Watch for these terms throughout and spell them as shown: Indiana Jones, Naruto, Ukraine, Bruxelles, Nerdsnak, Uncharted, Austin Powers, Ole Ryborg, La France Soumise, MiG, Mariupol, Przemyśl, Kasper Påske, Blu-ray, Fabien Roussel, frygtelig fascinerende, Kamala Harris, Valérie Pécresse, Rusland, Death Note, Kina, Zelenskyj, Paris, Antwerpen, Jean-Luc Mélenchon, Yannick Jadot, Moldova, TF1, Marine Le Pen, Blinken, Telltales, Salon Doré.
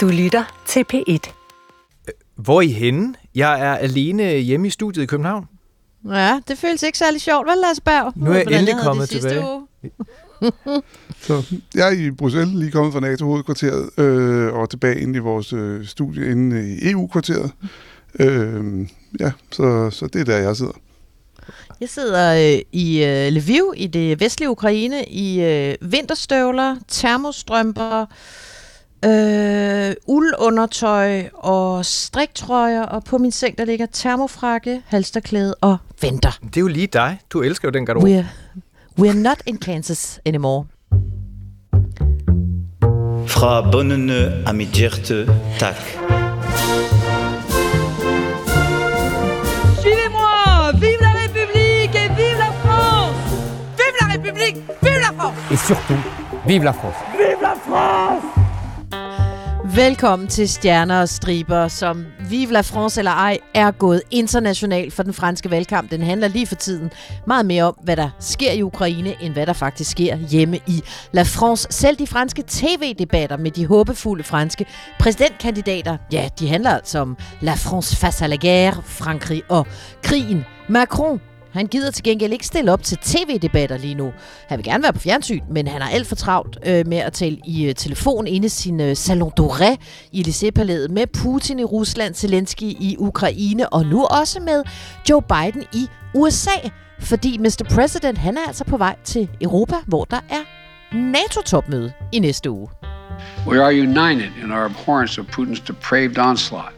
Du lytter til P1. Hvor er I henne? Jeg er alene hjemme i studiet i København. Ja, det føles ikke særlig sjovt, vel, Lasse Berg? Nu er jeg endelig kommet tilbage. Så jeg er i Bruxelles, lige kommet fra NATO-hovedkvarteret, og tilbage inde i vores studie inde i EU-kvarteret. Så det er der, jeg sidder. Jeg sidder i Lviv, i det vestlige Ukraine, i vinterstøvler, termostrømper, uldundertøj og striktrøjer, og på min seng der ligger termofrakke, halsterklæde og venter. Det er jo lige dig. Du elsker jo den garderobe. We're not in Kansas anymore. Fra bundene af mit hjerte, tak. Et surtout, vive la France! Vive la France! Velkommen til Stjerner og Striber, som Vive la France eller ej er gået internationalt for den franske valgkamp. Den handler lige for tiden meget mere om, hvad der sker i Ukraine, end hvad der faktisk sker hjemme i La France. Selv de franske tv-debatter med de håbefulde franske præsidentkandidater, ja, de handler altså om La France face à la guerre, Frankrig og krigen. Macron, han gider til gengæld ikke stille op til tv-debatter lige nu. Han vil gerne være på fjernsyn, men han har alt for travlt med at tale i telefon inde i sin Salon Doré i Élysée-palæet med Putin i Rusland, Zelenskyj i Ukraine og nu også med Joe Biden i USA. Fordi Mr. President, han er altså på vej til Europa, hvor der er NATO-topmøde i næste uge. We are united in our abhorrence of Putin's depraved onslaught.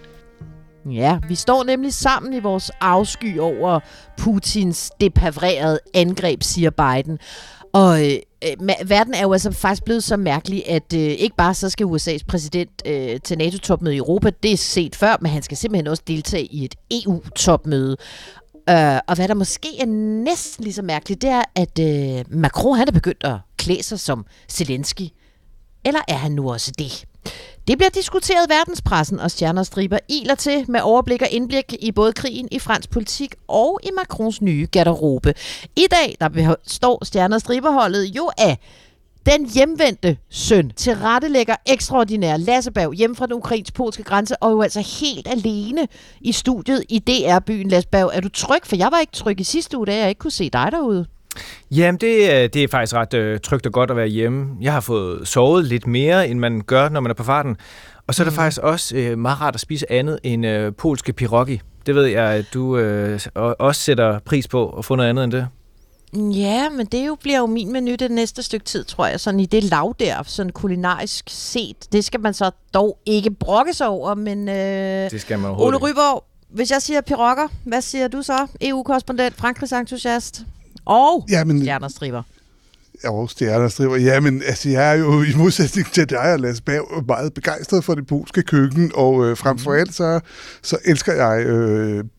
Ja, vi står nemlig sammen i vores afsky over Putins depraverede angreb, siger Biden. Og verden er jo altså faktisk blevet så mærkelig, at ikke bare så skal USA's præsident til NATO-topmøde i Europa, det er set før, men han skal simpelthen også deltage i et EU-topmøde. Og hvad der måske er næsten lige så mærkeligt, det er, at Macron han er begyndt at klæde sig som Zelenskyj. Eller er han nu også det? Det bliver diskuteret verdenspressen, og Stjerner og Striber iler til med overblik og indblik i både krigen i fransk politik og i Macrons nye garderobe. I dag der står Stjerner og Striberholdet jo af den hjemvendte søn til rettelægger ekstraordinær Lasse Berg hjemme fra den ukrainsk-polske grænse, og jo altså helt alene i studiet i DR-byen. Lasse Berg, er du tryg? For jeg var ikke tryg i sidste uge, da jeg ikke kunne se dig derude. Jamen, det er faktisk ret trygt og godt at være hjemme. Jeg har fået sovet lidt mere, end man gør, når man er på farten. Og så er det faktisk også meget rart at spise andet end polske pierogi. Det ved jeg, at du også sætter pris på at få noget andet end det. Ja, men det jo bliver jo min menu det næste stykke tid, tror jeg. Sådan i det lav der, sådan kulinarisk set. Det skal man så dog ikke brokke sig over, men det skal man Ole Ryborg, hvis jeg siger pieroger, hvad siger du så? EU-korrespondent, Frankrigs entusiast. Stjerner og Striber. Stjerner og Striber. Jamen, altså, jeg er jo i modsætning til dig og Lasse Berg meget begejstret for det polske køkken, og frem for alt, så elsker jeg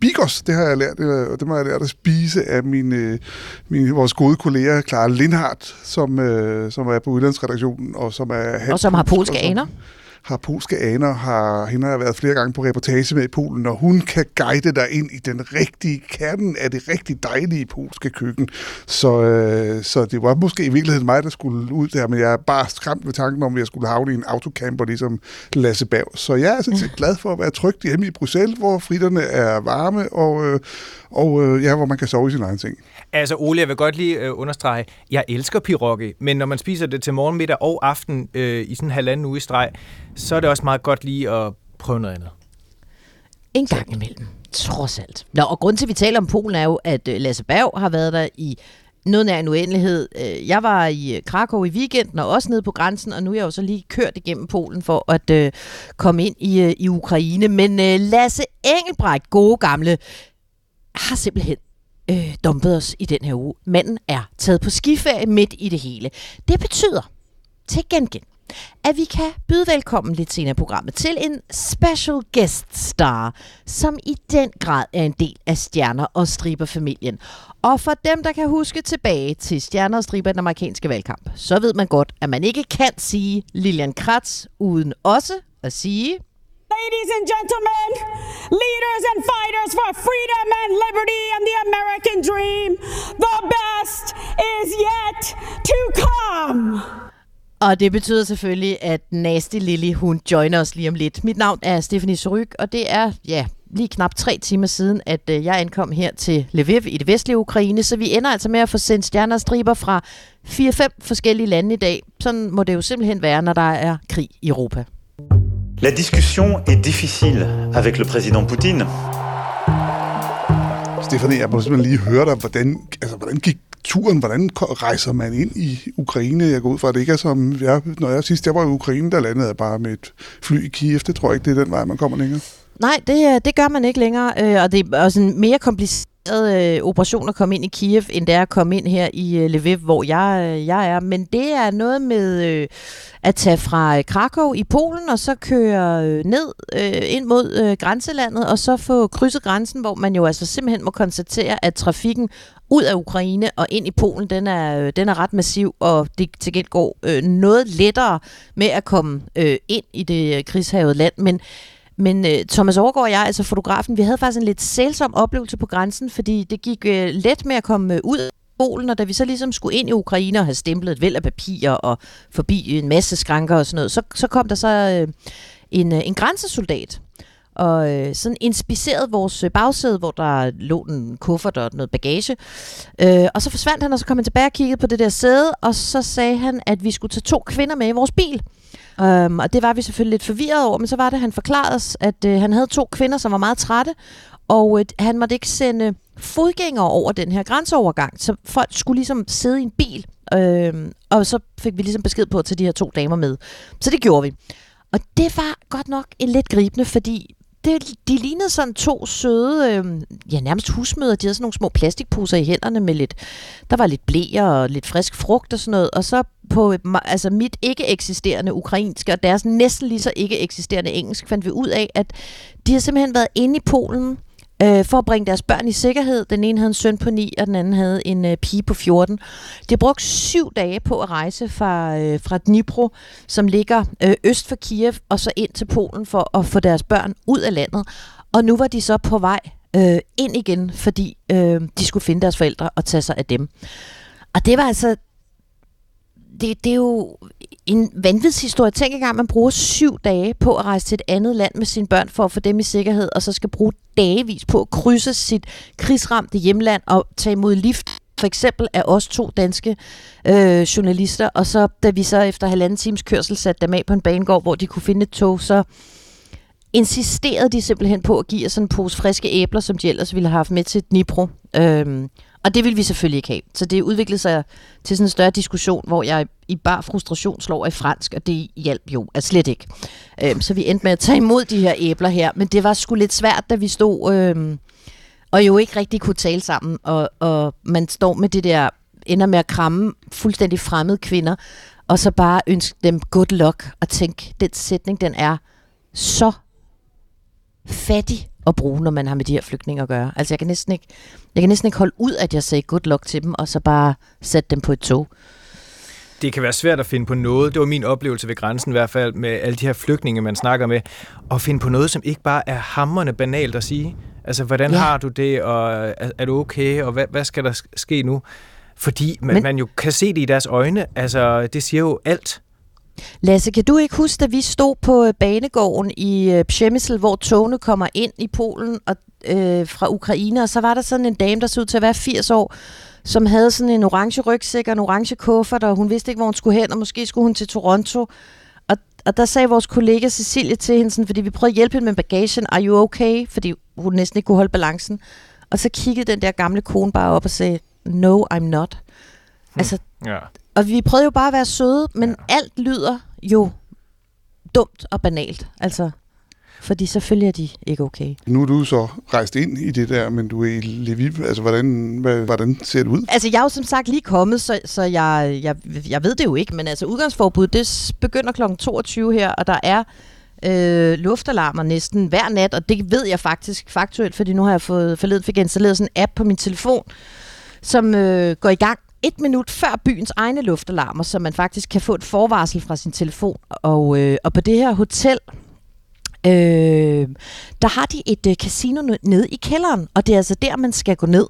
bigos. Det har jeg lært, og det har jeg lært at spise af vores gode kolleger, Clara Lindhardt, som er på udlandsredaktionen, og som er... Og som har polske aner. Har polske aner, hende har været flere gange på reportage med i Polen, og hun kan guide dig ind i den rigtige kernen af det rigtig dejlige polske køkken. Så det var måske i virkeligheden mig, der skulle ud der, men jeg er bare skræmt ved tanken om, at jeg skulle havne i en autocamper, ligesom Lasse Berg. Så jeg er sådan set glad for at være trygt hjemme i Bruxelles, hvor fritterne er varme, og hvor man kan sove i sin egen seng. Altså Ole, jeg vil godt lige understrege, jeg elsker pierogi, men når man spiser det til morgen, middag og aften i sådan en halvanden uge i streg, så er det også meget godt lige at prøve noget andet. En gang imellem, trods alt. Nå, og grunden til, at vi taler om Polen, er jo, at Lasse Berg har været der i noget nær en uendelighed. Jeg var i Krakow i weekenden og også nede på grænsen, og nu er jeg jo så lige kørt igennem Polen for at komme ind i Ukraine. Men Lasse Engelbrecht, gode gamle, har simpelthen dumpet os i den her uge. Manden er taget på skiferie midt i det hele. Det betyder til gengæld, at vi kan byde velkommen lidt senere i programmet til en special guest star, som i den grad er en del af Stjerner og Striber-familien. Og for dem, der kan huske tilbage til Stjerner og Striber i den amerikanske valgkamp, så ved man godt, at man ikke kan sige Lillian Kretz uden også at sige... Ladies and gentlemen, leaders and fighters for freedom and liberty and the American dream, the best is yet to come. Og det betyder selvfølgelig, at Nasty Lily, hun joiner os lige om lidt. Mit navn er Stéphanie Surrugue, og det er, lige knap 3 timer siden, at jeg ankom her til Lviv i det vestlige Ukraine, så vi ender altså med at få sendt stjerner og striber fra 4-5 forskellige lande i dag. Sådan må det jo simpelthen være, når der er krig i Europa. La discussion est difficile avec le président Poutine. Stéphanie, jeg må simpelthen lige høre dig, hvordan gik turen, hvordan rejser man ind i Ukraine? Jeg går ud fra, at det ikke er som jeg, når jeg sidst var i Ukraine, der landede bare med et fly i Kiev. Det tror jeg ikke, det er den vej, man kommer længere. Nej, det gør man ikke længere, og det er også en mere kompliceret operation at komme ind i Kiev, end det er at komme ind her i Lviv, hvor jeg er. Men det er noget med at tage fra Krakow i Polen, og så køre ned ind mod grænselandet, og så få krydset grænsen, hvor man jo altså simpelthen må konstatere, at trafikken ud af Ukraine og ind i Polen, den er ret massiv, og det til gengæld går noget lettere med at komme ind i det krigshærgede land, Men Thomas Overgaard og jeg, altså fotografen, vi havde faktisk en lidt sælsom oplevelse på grænsen, fordi det gik let med at komme ud af Polen, og da vi så ligesom skulle ind i Ukraine og have stemplet et væld af papirer og forbi en masse skranker og sådan noget, så kom der så en grænsesoldat og sådan inspiceret vores bagsæde, hvor der lå en kuffert og noget bagage. Og så forsvandt han, og så kom han tilbage og kiggede på det der sæde, og så sagde han, at vi skulle tage 2 kvinder med i vores bil. Og det var vi selvfølgelig lidt forvirret over, men så var det, han forklarede os, at han havde 2 kvinder, som var meget trætte, og han måtte ikke sende fodgængere over den her grænseovergang, så folk skulle ligesom sidde i en bil, og så fik vi ligesom besked på at tage de her 2 damer med. Så det gjorde vi. Og det var godt nok en lidt gribende, fordi de lignede sådan 2 søde, nærmest husmødre. De havde sådan nogle små plastikposer i hænderne med der var lidt bleer og lidt frisk frugt og sådan noget. Og så på mit ikke eksisterende ukrainske og deres næsten lige så ikke eksisterende engelsk, fandt vi ud af, at de havde simpelthen været inde i Polen for at bringe deres børn i sikkerhed. Den ene havde en søn på 9, og den anden havde en pige på 14. De brugte 7 dage på at rejse fra Dnipro, som ligger øst for Kiev, og så ind til Polen for at få deres børn ud af landet. Og nu var de så på vej ind igen, fordi de skulle finde deres forældre og tage sig af dem. Og det var altså... Det er jo en vanvidshistorie. Tænk engang, man bruger 7 dage på at rejse til et andet land med sine børn for at få dem i sikkerhed, og så skal bruge dagevis på at krydse sit krigsramte hjemland og tage imod lift, for eksempel af os 2 danske journalister. Og så, da vi så efter 1,5 times kørsel satte dem af på en banegård, hvor de kunne finde et tog, så insisterede de simpelthen på at give os en pose friske æbler, som de ellers ville have haft med til Dnipro. Og det ville vi selvfølgelig ikke have. Så det udviklede sig til sådan en større diskussion, hvor jeg i bare frustration slår i fransk, og det hjalp jo slet ikke. Så vi endte med at tage imod de her æbler her, men det var sgu lidt svært, da vi stod og jo ikke rigtig kunne tale sammen, og man står med det der, ender med at kramme fuldstændig fremmede kvinder, og så bare ønske dem good luck, og tænke, den sætning, den er så fattig at bruge, når man har med de her flygtninge at gøre. Altså, jeg kan næsten ikke holde ud, at jeg sagde good luck til dem, og så bare sætte dem på et tog. Det kan være svært at finde på noget. Det var min oplevelse ved grænsen i hvert fald, med alle de her flygtninge, man snakker med, at finde på noget, som ikke bare er hamrende banalt at sige. Altså, hvordan har du det, og er du okay, og hvad skal der ske nu? Fordi man jo kan se det i deres øjne. Altså, det siger jo alt. Lasse, kan du ikke huske, at vi stod på banegården i Przemyśl, hvor togene kommer ind i Polen og fra Ukraine, og så var der sådan en dame, der så ud til at være 80 år, som havde sådan en orange rygsæk og en orange kuffert, og hun vidste ikke, hvor hun skulle hen, og måske skulle hun til Toronto. Og der sagde vores kollega Cecilie til hende, sådan, fordi vi prøvede at hjælpe hende med bagagen, are you okay? Fordi hun næsten ikke kunne holde balancen. Og så kiggede den der gamle kone bare op og sagde, no, I'm not. Altså... Ja. Og vi prøvede jo bare at være søde, men alt lyder jo dumt og banalt, altså, fordi selvfølgelig er de ikke okay. Nu er du så rejst ind i det der, men du er i Lviv, altså hvordan ser det ud? Altså jeg er jo som sagt lige kommet, så jeg ved det jo ikke, men altså udgangsforbud, det begynder kl. 22 her, og der er luftalarmer næsten hver nat, og det ved jeg faktisk faktuelt, fordi nu har jeg fik installeret sådan en app på min telefon, som går i gang 1 minut før byens egne luftalarmer, så man faktisk kan få et forvarsel fra sin telefon. Og på det her hotel, der har de et casino nede i kælderen, og det er altså der, man skal gå ned.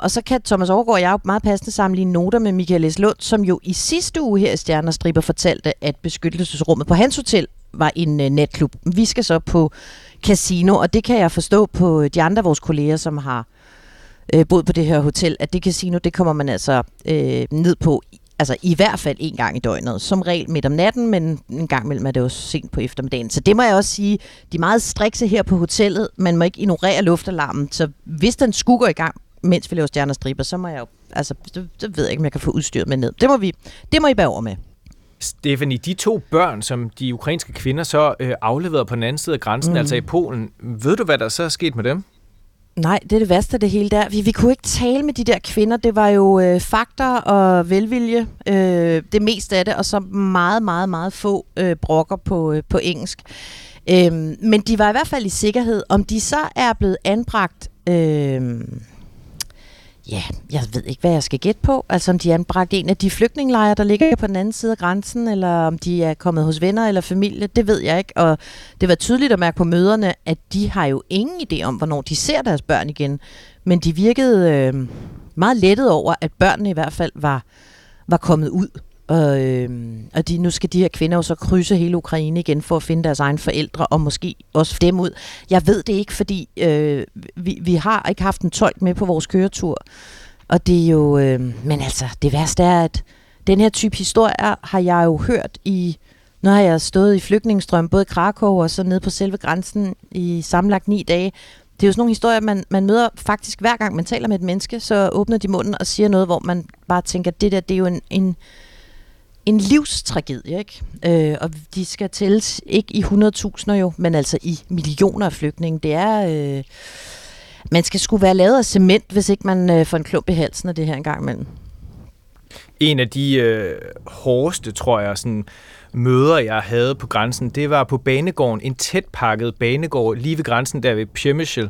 Og så kan Thomas Overgaard og jeg jo meget passende sammenligne noter med Michael S. Lund, som jo i sidste uge her i Stjerner og Striber fortalte, at beskyttelsesrummet på hans hotel var en netklub. Vi skal så på casino, og det kan jeg forstå på de andre af vores kolleger, som har boet på det her hotel, at det casino, det kommer man altså ned på, altså i hvert fald en gang i døgnet. Som regel midt om natten, men en gang imellem er det også sent på eftermiddagen. Så det må jeg også sige, de er meget strikse her på hotellet. Man må ikke ignorere luftalarmen, så hvis den skulle gå i gang, mens vi laver Stjerner og Striber, så må jeg jo, altså, så ved jeg ikke, om jeg kan få udstyret med ned. Det må I bære over med. Stefanie, de to børn, som de ukrainske kvinder så afleverede på den anden side af grænsen, altså i Polen, ved du, hvad der så er sket med dem? Nej, det er det værste af det hele der. Vi kunne ikke tale med de der kvinder. Det var jo fakter og velvilje, det meste af det, og så meget, meget, meget få brokker på engelsk. Men de var i hvert fald i sikkerhed. Om de så er blevet anbragt... Ja, jeg ved ikke, hvad jeg skal gætte på. Altså, om de er anbragt en af de flygtningelejre, der ligger på den anden side af grænsen, eller om de er kommet hos venner eller familie, det ved jeg ikke. Og det var tydeligt at mærke på møderne, at de har jo ingen idé om, hvornår de ser deres børn igen. Men de virkede meget lettet over, at børnene i hvert fald var kommet ud. Og nu skal de her kvinder jo så krydse hele Ukraine igen for at finde deres egne forældre og måske også dem ud. Jeg ved det ikke, fordi vi har ikke haft en tolk med på vores køretur. Og det er jo... men altså, det værste er, at den her type historier har jeg jo hørt i... Nu har jeg stået i flygtningestrøm, både i Krakow og så nede på selve grænsen i sammenlagt 9 dage. Det er jo sådan nogle historier, man møder faktisk hver gang man taler med et menneske, så åbner de munden og siger noget, hvor man bare tænker, det der, det er jo en livstragedie, ikke? Og de skal tælles ikke i 100.000 jo, men altså i millioner af flygtninge. Det er... man skal sgu være lavet af cement, hvis ikke man får en klump i halsen af det her en gang imellem. En af de hårdeste, tror jeg, sådan, møder, jeg havde på grænsen, det var på banegården, en tætpakket banegård lige ved grænsen der ved Przemyśl.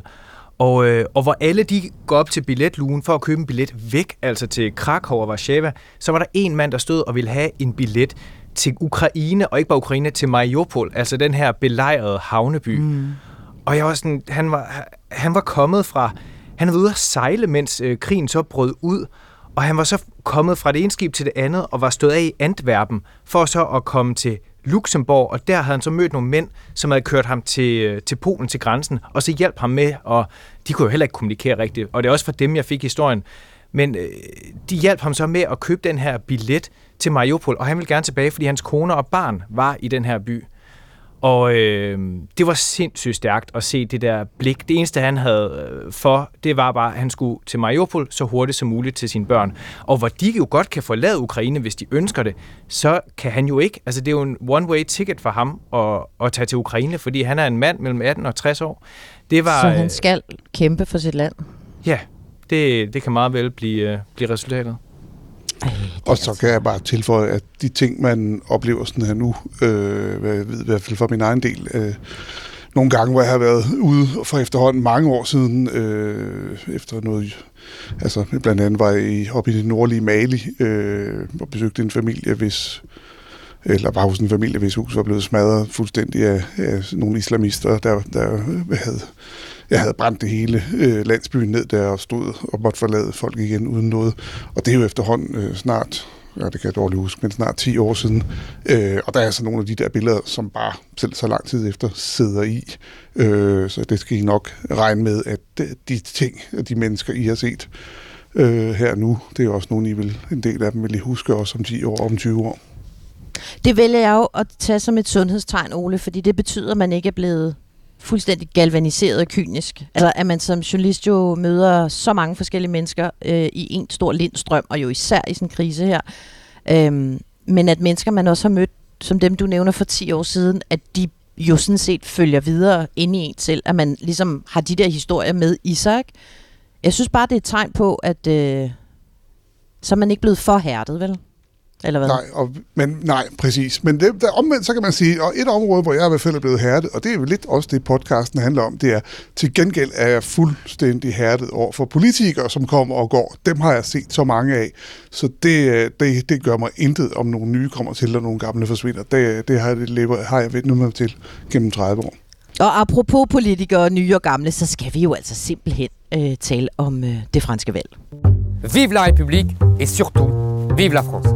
Og hvor alle de går op til billetlugen for at købe en billet væk, altså til Krakow og Warszawa, så var der en mand, der stod og ville have en billet til Ukraine, og ikke bare Ukraine, til Mariupol, altså den her belejrede havneby. Og jeg var sådan, han var kommet fra, han var ude at sejle, mens krigen så brød ud, og han var så kommet fra det ene skib til det andet, og var stået af i Antwerpen, for så at komme til Luxembourg, og der havde han så mødt nogle mænd, som havde kørt ham til Polen, til grænsen, og så hjalp ham med, og de kunne jo heller ikke kommunikere rigtigt, og det er også fra dem, jeg fik historien, men de hjalp ham så med at købe den her billet til Mariupol, og han ville gerne tilbage, fordi hans kone og barn var i den her by, og det var sindssygt stærkt at se det der blik. Det eneste, han havde for, det var bare, at han skulle til Mariupol så hurtigt som muligt til sine børn. Og hvor de jo godt kan forlade Ukraine, hvis de ønsker det, så kan han jo ikke. Altså, det er jo en one-way ticket for ham at tage til Ukraine, fordi han er en mand mellem 18 og 60 år. Det var, så han skal kæmpe for sit land? Ja, det kan meget vel blive resultatet. Ej, og så kan jeg bare tilføje, at de ting, man oplever sådan her nu, jeg ved i hvert fald for min egen del, nogle gange, hvor jeg har været ude for efterhånden mange år siden, efter noget, altså blandt andet var jeg oppe i det nordlige Mali og besøgte en familie, var hos en familie, hvis hus var blevet smadret fuldstændig af nogle islamister, jeg havde brændt det hele landsbyen ned der og stod og måtte forlade folk igen uden noget. Og det er jo efterhånden snart, det kan jeg dårligt huske, men snart 10 år siden. Og der er så nogle af de der billeder, som bare selv så lang tid efter sidder i. Så det skal I nok regne med, at de ting og de mennesker, I har set her nu, det er også nogle, en del af dem vil I huske også om 10 år, om 20 år. Det vælger jeg jo at tage som et sundhedstegn, Ole, fordi det betyder, at man ikke er blevet fuldstændig galvaniseret og kynisk. Altså, at man som journalist jo møder så mange forskellige mennesker i en stor lindstrøm, og jo især i sådan en krise her. Men at mennesker, man også har mødt, som dem, du nævner for 10 år siden, at de jo sådan set følger videre ind i en selv, at man ligesom har de der historier med i sig. Ikke? Jeg synes bare, det er et tegn på, at så er man ikke blevet forhærdet, vel? Eller hvad? Nej, præcis. Men omvendt, så kan man sige, og et område, hvor jeg i hvert fald er blevet hærdet, og det er jo lidt også det, podcasten handler om, det er, til gengæld er jeg fuldstændig hærdet over for politikere, som kommer og går. Dem har jeg set så mange af. Så det gør mig intet, om nogle nye kommer til, og nogle gamle forsvinder. Det har jeg vendt mig til gennem 30 år. Og apropos politikere, nye og gamle, så skal vi jo altså simpelthen tale om det franske valg. Vive la République, et surtout, vive la France.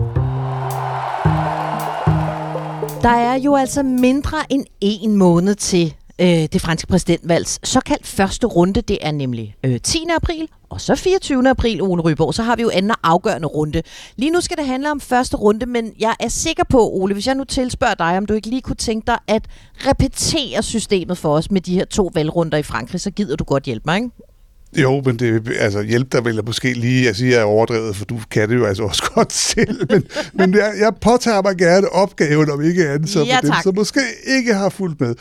Der er jo altså mindre end en måned til det franske præsidentvalgs såkaldt første runde. Det er nemlig 10. april, og så 24. april, Ole Ryborg. Så har vi jo anden og afgørende runde. Lige nu skal det handle om første runde, men jeg er sikker på, Ole, hvis jeg nu tilspørger dig, om du ikke lige kunne tænke dig at repetere systemet for os med de her to valgrunder i Frankrig, så gider du godt hjælpe mig, ikke? Jo, men det altså hjælp der vel måske lige, jeg siger, jeg er overdrevet, for du kan det jo altså også godt selv, men jeg påtager mig gerne opgaven, om ikke andet, så ja, dem, som måske ikke har fulgt med.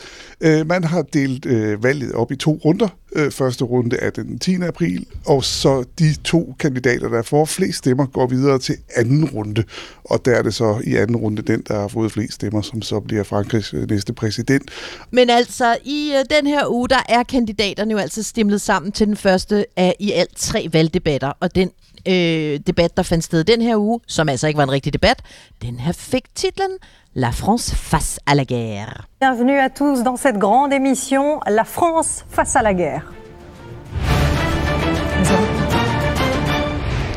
Man har delt valget op i to runder. Første runde er den 10. april, og så de to kandidater, der får flest stemmer, går videre til anden runde. Og der er det så i anden runde den, der har fået flest stemmer, som så bliver Frankrigs næste præsident. Men altså, i den her uge, der er kandidaterne jo altså stimlet sammen til den første af i alt tre valgdebatter, og den debat, der fandt sted den her uge, som altså ikke var en rigtig debat, den her fik titlen La France face à la guerre. Bienvenue à tous dans cette grande émission La France face à la guerre.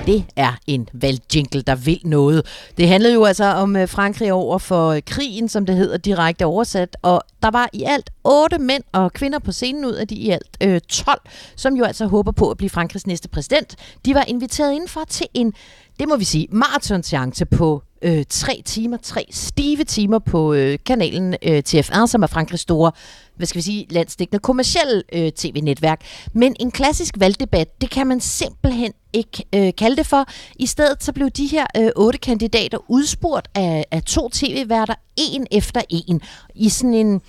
Det er en valgjingle, der vil noget. Det handlede jo altså om Frankrig over for krigen, som det hedder direkte oversat. Og der var i alt 8 mænd og kvinder på scenen ud af de i alt 12, som jo altså håber på at blive Frankrigs næste præsident. De var inviteret indenfor til en, det må vi sige, maratonseance på 3 stive timer på kanalen TF1, som er Frankrigs store, hvad skal vi sige, landsdækkende kommercielle tv-netværk. Men en klassisk valgdebat, det kan man simpelthen ikke kalde det for. I stedet så blev de her 8 kandidater udspurgt af 2 tv-værter, en efter en, i sådan en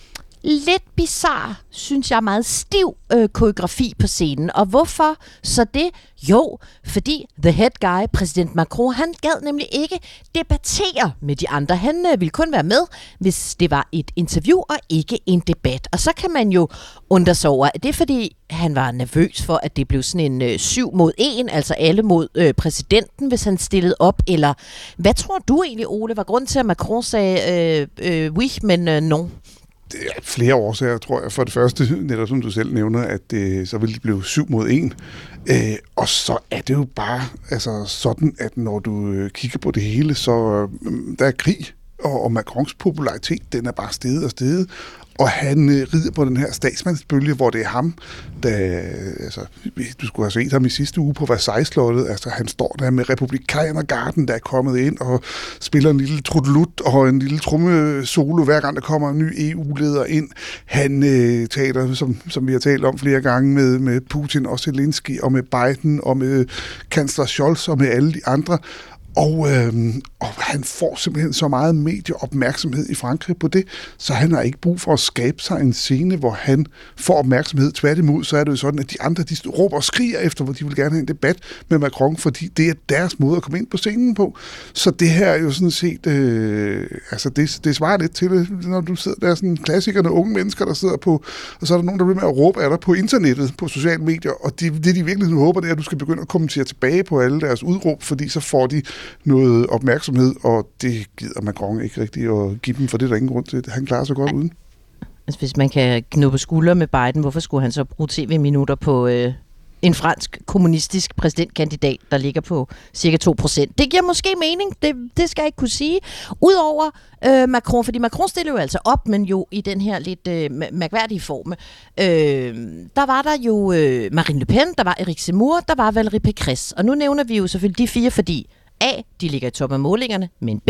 lidt bizarre, synes jeg, meget stiv koreografi på scenen. Og hvorfor så det? Jo, fordi the head guy, præsident Macron, han gad nemlig ikke debattere med de andre. Han ville kun være med, hvis det var et interview og ikke en debat. Og så kan man jo undre sig over, at det er fordi han var nervøs for, at det blev sådan en 7-1, altså alle mod præsidenten, hvis han stillede op, eller hvad tror du egentlig, Ole, var grund til, at Macron sagde oui, men non? Det er flere årsager, tror jeg. For det første, netop som du selv nævner, at så vil det blive 7-1. Og så er det jo bare altså sådan, at når du kigger på det hele, så der er krig, og Macrons popularitet, den er bare steget og steget. Og han rider på den her statsmandsbølge, hvor det er ham, der, altså, du skulle have set ham i sidste uge på Versailles-slottet, altså han står der med republikanergarden, der er kommet ind og spiller en lille trudelut og en lille trommesolo, hver gang der kommer en ny EU-leder ind. Han taler, som vi har talt om flere gange, med Putin og Zelenskyj og med Biden og med kansler Scholz og med alle de andre. Og han får simpelthen så meget medieopmærksomhed i Frankrig på det, så han har ikke brug for at skabe sig en scene, hvor han får opmærksomhed. Tværtimod, så er det jo sådan, at de andre, de råber og skriger efter, hvor de vil gerne have en debat med Macron, fordi det er deres måde at komme ind på scenen på. Så det her er jo sådan set, altså det svarer lidt til det, når du sidder der, sådan klassikerne, unge mennesker, der sidder på, og så er der nogen, der bliver med at råbe af dig på internettet, på sociale medier, og det de virkelig håber, det er, at du skal begynde at kommentere tilbage på alle deres udråb, fordi så får de noget opmærksomhed, og det gider Macron ikke rigtigt at give dem, for det er der ingen grund til. Han klarer sig godt uden. Altså, hvis man kan knuppe skuldre med Biden, hvorfor skulle han så bruge tv-minutter på en fransk kommunistisk præsidentkandidat, der ligger på cirka 2%? Det giver måske mening, det skal jeg ikke kunne sige. Udover Macron, fordi Macron stiller jo altså op, men jo i den her lidt mærkværdige form. Der var der jo Marine Le Pen, der var Éric Zemmour, der var Valérie Pécresse, og nu nævner vi jo selvfølgelig de 4, fordi A, de ligger i top af målingerne, men B,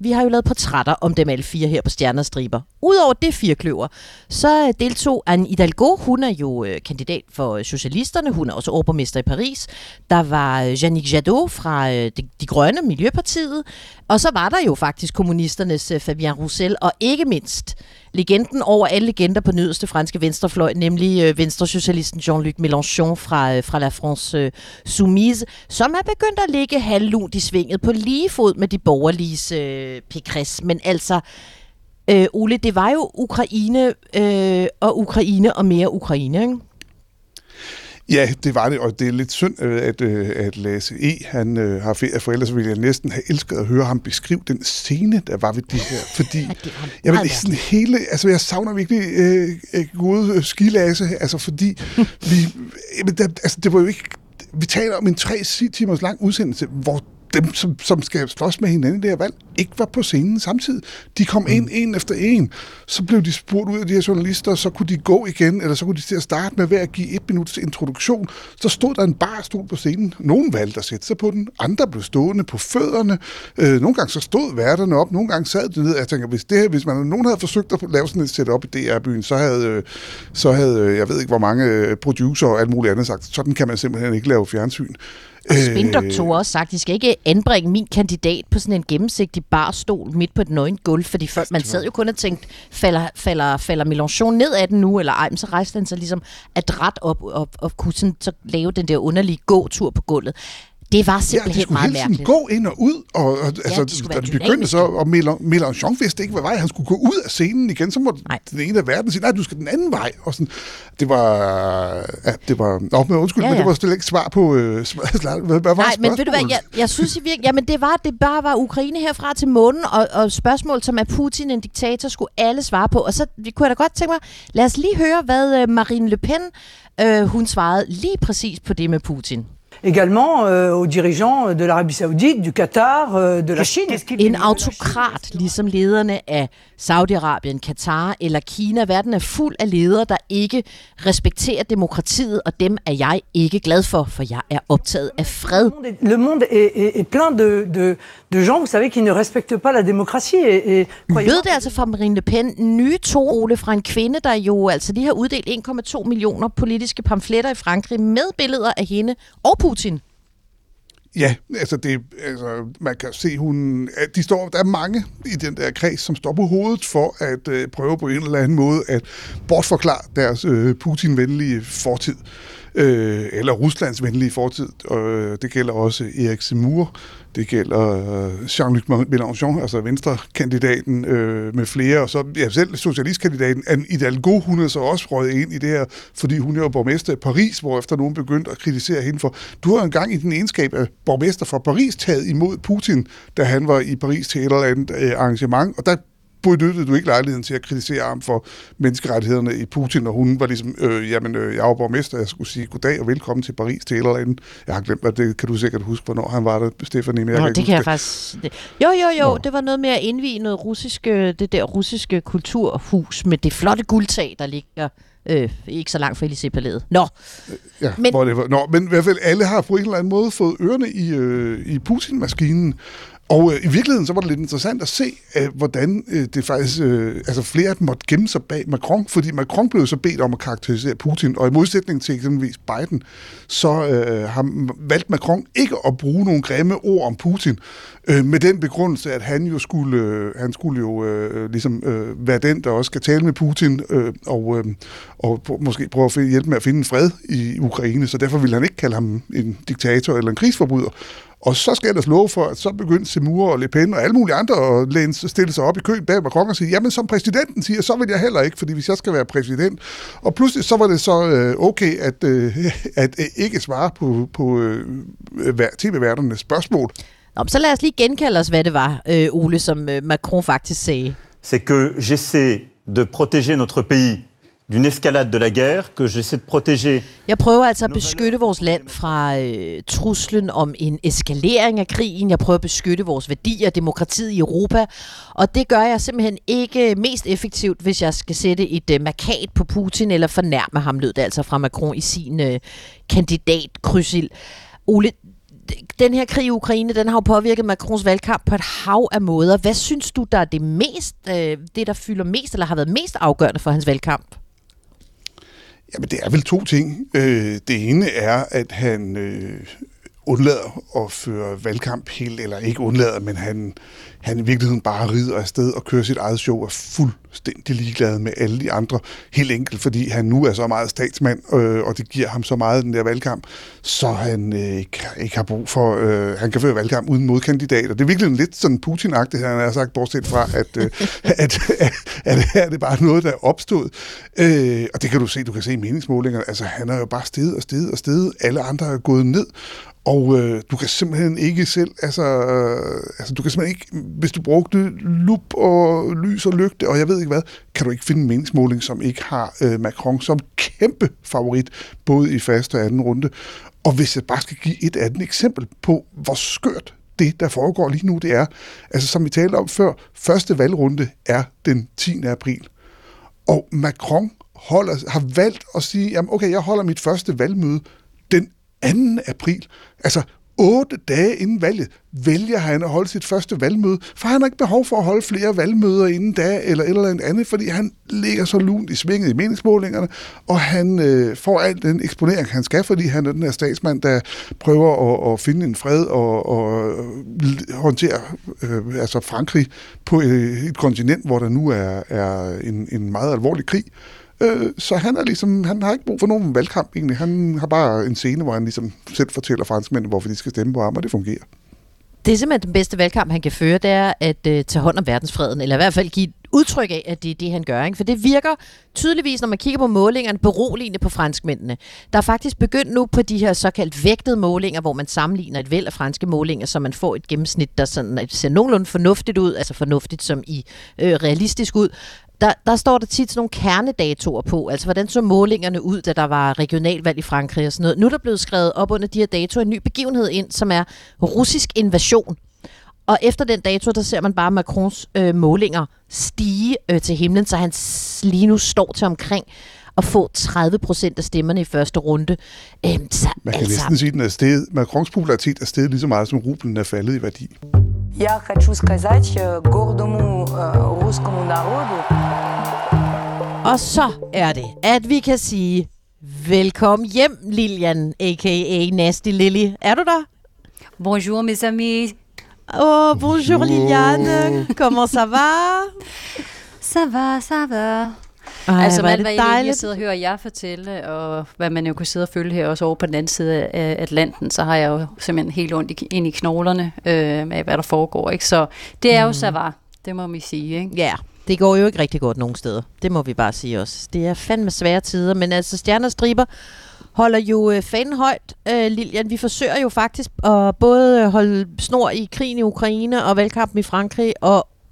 vi har jo lavet portrætter om dem alle 4 her på Stjerner og Striber. Udover det 4 kløver, så deltog Anne Hidalgo, hun er jo kandidat for Socialisterne, hun er også overborgmester i Paris. Der var Yannick Jadot fra De Grønne, Miljøpartiet, og så var der jo faktisk kommunisternes Fabien Roussel, og ikke mindst legenden over alle legender på den yderste franske venstrefløj, nemlig venstresocialisten Jean-Luc Mélenchon fra La France Soumise, som er begyndt at ligge halvlunt i svinget på lige fod med de borgerliges Pécresse. Men altså, Ole, det var jo Ukraine og Ukraine og mere Ukraine, ikke? Ja, det var det, og det er lidt synd, at Lasse E. han har ferie, for ellers ville jeg næsten have elsket at høre ham beskrive den scene, der var ved det her, fordi jeg ved, sådan hele, altså jeg savner virkelig gode skilasse, altså fordi vi, altså det var jo ikke, vi taler om en 3-10 timers lang udsendelse, hvor dem, som skal slås med hinanden i det her valg, ikke var på scenen samtidig. De kom ind en efter en, så blev de spurgt ud af de her journalister, så kunne de gå igen, eller så kunne de til at starte med ved at give 1 minuts introduktion. Så stod der en barstol på scenen. Nogle valgte at sætte sig på den, andre blev stående på fødderne. Nogle gange så stod værterne op, nogle gange sad de ned. Jeg tænker, hvis nogen havde forsøgt at lave sådan et setup i DR-byen, så havde jeg ved ikke hvor mange producer og alt muligt andet sagt, sådan kan man simpelthen ikke lave fjernsyn. Og spindoktorer også sagt, de skal ikke anbringe min kandidat på sådan en gennemsigtig barstol midt på et nøgent gulv, fordi før, man sad jo kun og tænkte, falder Mélenchon ned af den nu, eller ej, så rejste han sig ligesom adræt op og kunne sådan, så lave den der underlige gåtur på gulvet. Det var simpelthen meget mærkeligt. Ja, de skulle hele tiden gå ind og ud, og altså, da det begyndte så, og Mélenchon vidste ikke, hvad vej han skulle gå ud af scenen igen, så måtte den ene af verden sige, nej, du skal den anden vej, og sådan, men det var slet ikke svar på, nej, men ved du hvad, jeg synes i virkeligheden, jamen det bare var Ukraine herfra til månen, og spørgsmål som, er Putin en diktator, skulle alle svare på, og så kunne jeg da godt tænke mig, lad os lige høre, hvad Marine Le Pen, hun svarede lige præcis på det med Putin. Également aux dirigeants de l'Arabie Saoudite, du Qatar, de la Chine. En autokrat, ligesom lederne af Saudi-Arabien, Qatar eller Kina. Verden er fuld af ledere, der ikke respekterer demokratiet, og dem er jeg ikke glad for jeg er optaget af fred. Le monde est plein de gens, vous savez, qui ne respectent pas la démocratie. Lød det altså fra Marine Le Pen, nye tone fra en kvinde, der jo altså lige har uddelt 1,2 millioner politiske pamfletter i Frankrig med billeder af hende og Putin. Ja, altså man kan se, der er mange i den der kreds, som står på hovedet for at prøve på en eller anden måde at bortforklare deres Putin-venlige fortid, eller Ruslands venlige fortid. Det gælder også Éric Zemmour, det gælder Jean-Luc Mélenchon, altså venstrekandidaten med flere, og så selv socialistkandidaten Anne Hidalgo, hun er så også røget ind i det her, fordi hun er jo borgmester i Paris, hvor efter nogen begyndte at kritisere hende for, du har engang i din egenskab af borgmester fra Paris taget imod Putin, da han var i Paris til et eller andet arrangement, og der benyttede du ikke lejligheden til at kritisere ham for menneskerettighederne i Putin, og hun var ligesom, jeg var borgmester, jeg skulle sige goddag og velkommen til Paris til et eller andet. Jeg har glemt, det kan du sikkert huske, hvornår han var der, Stéphanie. Nå, det kan jeg faktisk... Jo, det var noget med at indvige noget russiske kulturhus med det flotte guldtag, der ligger... ikke så langt fra Élysée-palæet. Nå. Ja, men i hvert fald alle har på en eller anden måde fået ørerne i Putin-maskinen. Og i virkeligheden så var det lidt interessant at se, hvordan det faktisk... flere af dem måtte gemme sig bag Macron, fordi Macron blev så bedt om at karakterisere Putin, og i modsætning til eksempelvis Biden, så har valgt Macron ikke at bruge nogle grimme ord om Putin, med den begrundelse, at han jo skulle være den, der også skal tale med Putin, og måske prøve at hjælpe med at finde en fred i Ukraine, så derfor ville han ikke kalde ham en diktator eller en krigsforbryder. Og så skal jeg da love for, at så begyndte Zemmour og Le Pen og alle mulige andre at stille sig op i køen bag Macron og sige, jamen som præsidenten siger, så vil jeg heller ikke, fordi hvis jeg skal være præsident. Og pludselig så var det så okay at ikke svare på tv-værternes spørgsmål. Nå, så lad os lige genkalde os, hvad det var, Ole, som Macron faktisk sagde. C'est que j'essaie de protéger notre pays d'une escalade de la guerre, que j'essaie de protéger. Jeg prøver altså at beskytte vores land fra truslen om en eskalering af krigen. Jeg prøver at beskytte vores værdier, demokratiet i Europa. Og det gør jeg simpelthen ikke mest effektivt, hvis jeg skal sætte et mærkat på Putin eller fornærme ham, lød det altså fra Macron i sin kandidatkrydsel. Ole, den her krig i Ukraine, den har jo påvirket Macrons valgkamp på et hav af måder. Hvad synes du, der er det der fylder mest, eller har været mest afgørende for hans valgkamp? Jamen, det er vel 2 ting. Det ene er, at han undlader at føre valgkamp helt, eller ikke undlader, men han i virkeligheden bare rider afsted og kører sit eget show, er fuldstændig ligeglad med alle de andre, helt enkelt, fordi han nu er så meget statsmand, og det giver ham så meget den der valgkamp, så han ikke har brug for, han kan føre valgkamp uden modkandidater. Det er virkelig lidt sådan Putin-agtigt, han har sagt, bortset fra, at her er det bare noget, der er opstået. Og det kan du kan se i meningsmålingerne, altså han er jo bare steget, alle andre er gået ned, og du kan simpelthen ikke selv, altså du kan simpelthen ikke, hvis du brugte lup og lys og lygte, og jeg ved ikke hvad, kan du ikke finde en meningsmåling, som ikke har Macron som kæmpe favorit, både i første og anden runde. Og hvis jeg bare skal give et andet eksempel på, hvor skørt det, der foregår lige nu, det er, altså som vi talte om før, første valgrunde er den 10. april, og Macron har valgt at sige, jamen okay, jeg holder mit første valgmøde den 2. april, altså 8 dage inden valget, vælger han at holde sit første valgmøde, for han har ikke behov for at holde flere valgmøder inden da, eller andet, fordi han ligger så lunt i svinget i meningsmålingerne, og han får al den eksponering, han skal, fordi han er den her statsmand, der prøver at finde en fred og håndtere altså Frankrig på et kontinent, hvor der nu er en meget alvorlig krig. Så han er ligesom, han har ikke brug for nogen valgkamp egentlig. Han har bare en scene, hvor han ligesom selv fortæller franskmændene, hvorfor de skal stemme på ham, og det fungerer. Det er simpelthen den bedste valgkamp, han kan føre, det er at tage hånd om verdensfreden, eller i hvert fald give udtryk af, at det er det, han gør. Ikke? For det virker tydeligvis, når man kigger på målingerne, beroligende på franskmændene. Der er faktisk begyndt nu på de her såkaldt vægtede målinger, hvor man sammenligner et væld af franske målinger, så man får et gennemsnit, der sådan, ser nogenlunde fornuftigt ud, altså fornuftigt som i realistisk ud. Der står der tit sådan nogle kernedatoer på, altså hvordan så målingerne ud, da der var regionalvalg i Frankrig og sådan noget. Nu er der blevet skrevet op under de her datoer en ny begivenhed ind, som er russisk invasion. Og efter den dato, der ser man bare Macrons målinger stige til himlen, så han lige nu står til omkring at få 30% af stemmerne i første runde. Man kan næsten sige, at Macrons popularitet er steget lige så meget, som rublen er faldet i værdi. Jeg хочу сказать гордому русскому народу. Og så er det, at vi kan sige, velkommen hjem, Lillian, a.k.a. Nasty Lily. Er du der? Bonjour, mes amis. Oh, bonjour, Lillian. Comment ça va? Ça va, ça va. Ej, altså, man, hvad jeg sidder og hører jer fortælle, og hvad man jo kunne sidde og følge her også over på den anden side af Atlanten, så har jeg jo simpelthen helt ondt ind i knoglerne af, hvad der foregår. Ikke? Så det er jo så var, det må vi sige. Ikke? Ja, det går jo ikke rigtig godt nogen steder. Det må vi bare sige også. Det er fandme svære tider, men altså Stjerner og Striber holder jo fanden højt, Lillian. Vi forsøger jo faktisk at både holde snor i krigen i Ukraine og valgkampen i Frankrig,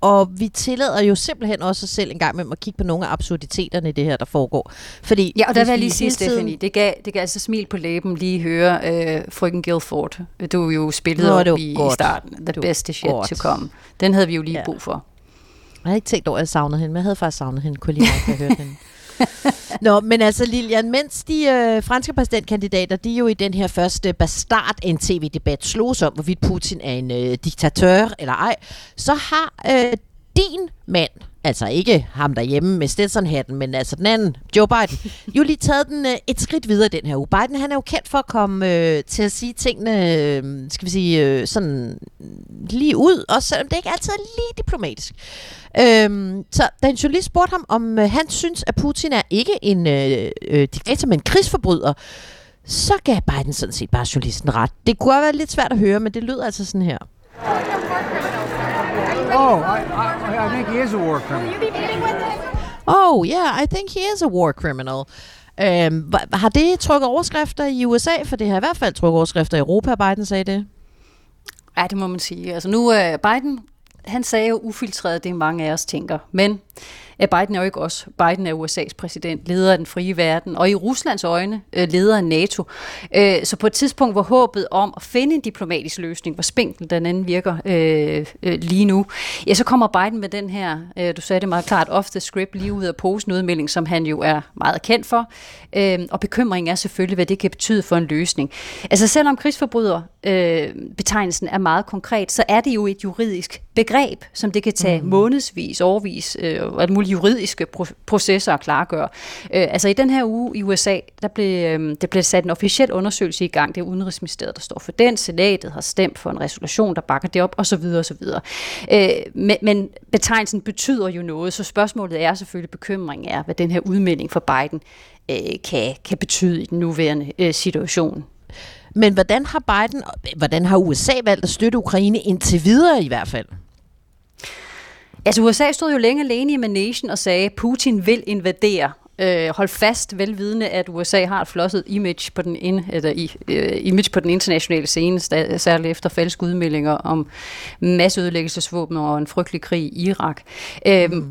og vi tillader jo simpelthen også os selv en gang med at kigge på nogle af absurditeterne i det her, der foregår. Fordi ja, og der vil jeg lige sige, Stéphanie, det gav altså smil på læben lige høre frøken Guilford. Du er jo spillet op i starten. The best shit to come. Den havde vi jo lige brug for. Jeg havde ikke tænkt over, at jeg savnede hende, men jeg havde faktisk savnet hende. Kunne lige have hørt hende. Nå, men altså Lillian, mens de franske præsidentkandidater, de jo i den her første bastard-NTV-debat slogs om, hvorvidt Putin er en diktatør eller ej, så har din mand, altså ikke ham derhjemme med Stetson-hatten, men altså den anden, Joe Biden, jo lige taget den et skridt videre den her uge. Biden, han er jo kendt for at komme til at sige tingene, skal vi sige, sådan lige ud, også selvom det ikke altid er lige diplomatisk. Så da en journalist spurgte ham, om han synes, at Putin er ikke en diktator, men en krigsforbryder, så gav Biden sådan set bare journalisten ret. Det kunne have været lidt svært at høre, men det lød altså sådan her. I think he is a war criminal. Will you be meeting with him? Oh, yeah, I think he is a war criminal. Har det trukket overskrifter i USA? For det har i hvert fald trukket overskrifter i Europa, Biden sagde det. Ja, det må man sige. Altså nu, Biden, han sagde jo ufiltreret, det mange af os tænker. Men Biden er jo ikke os. Biden er USA's præsident, leder af den frie verden, og i Ruslands øjne leder af NATO. Så på et tidspunkt, hvor håbet om at finde en diplomatisk løsning, hvor spinkel den anden virker lige nu, ja, så kommer Biden med den her, du sagde det meget klart, off the script, lige ud af posen udmelding, som han jo er meget kendt for. Og bekymringen er selvfølgelig, hvad det kan betyde for en løsning. Altså selvom krigsforbryder betegnelsen er meget konkret, så er det jo et juridisk begreb, som det kan tage månedsvis, årvis og alle mulige juridiske processer at klargøre. Altså i den her uge i USA, der blev sat en officiel undersøgelse i gang. Det er Udenrigsministeriet, der står for den. Senatet har stemt for en resolution, der bakker det op, osv. osv. Men betegnelsen betyder jo noget, så spørgsmålet er selvfølgelig, bekymringen er, hvad den her udmelding fra Biden kan betyde i den nuværende situation. Men hvordan har USA valgt at støtte Ukraine indtil videre i hvert fald? Altså USA stod jo længe alene i managen og sagde, at Putin vil invadere. Hold fast, velvidende, at USA har et flosset image på den internationale scene, særligt efter falske udmeldinger om masseødelæggelsesvåben og en frygtelig krig i Irak.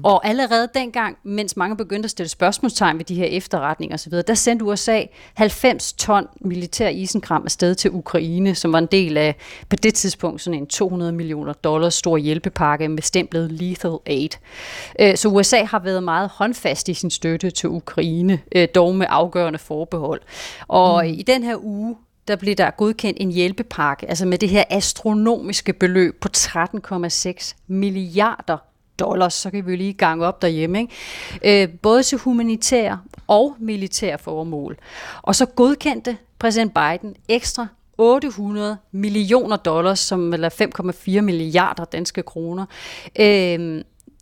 Og allerede dengang, mens mange begyndte at stille spørgsmålstegn ved de her efterretninger osv., der sendte USA 90 ton militær isenkram afsted til Ukraine, som var en del af, på det tidspunkt, sådan en $200 million stor hjælpepakke med stemplet Lethal Aid. Så USA har været meget håndfast i sin støtte til Ukraine, dog med afgørende forbehold. Og i den her uge, der blev der godkendt en hjælpepakke, altså med det her astronomiske beløb på $13,6 milliarder, så kan vi jo lige gange op derhjemme, ikke? Både til humanitære og militære formål. Og så godkendte præsident Biden ekstra $800 million, som eller 5,4 milliarder danske kroner,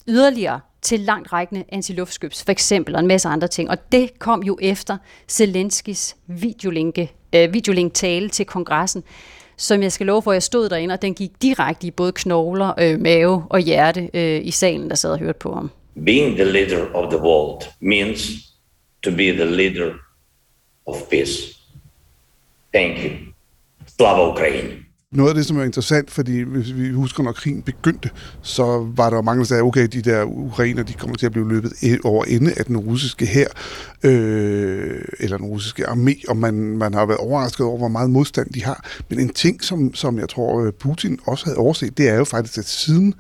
yderligere til langtrækkende antiluftskyts, for eksempel, og en masse andre ting. Og det kom jo efter Zelenskys videolink-tale til kongressen, som jeg skal love for, at jeg stod derinde, og den gik direkte i både knogler, mave og hjerte i salen, der sad og hørte på ham. Being the leader of the world means to be the leader of peace. Thank you. Slava Ukraine. Noget af det, som er interessant, fordi hvis vi husker, når krigen begyndte, så var der mange, der sagde, okay, de der ukrainer, de kommer til at blive løbet over ende af den russiske hær, eller den russiske armé, og man har været overrasket over, hvor meget modstand de har. Men en ting, som jeg tror, Putin også havde overset, det er jo faktisk, at siden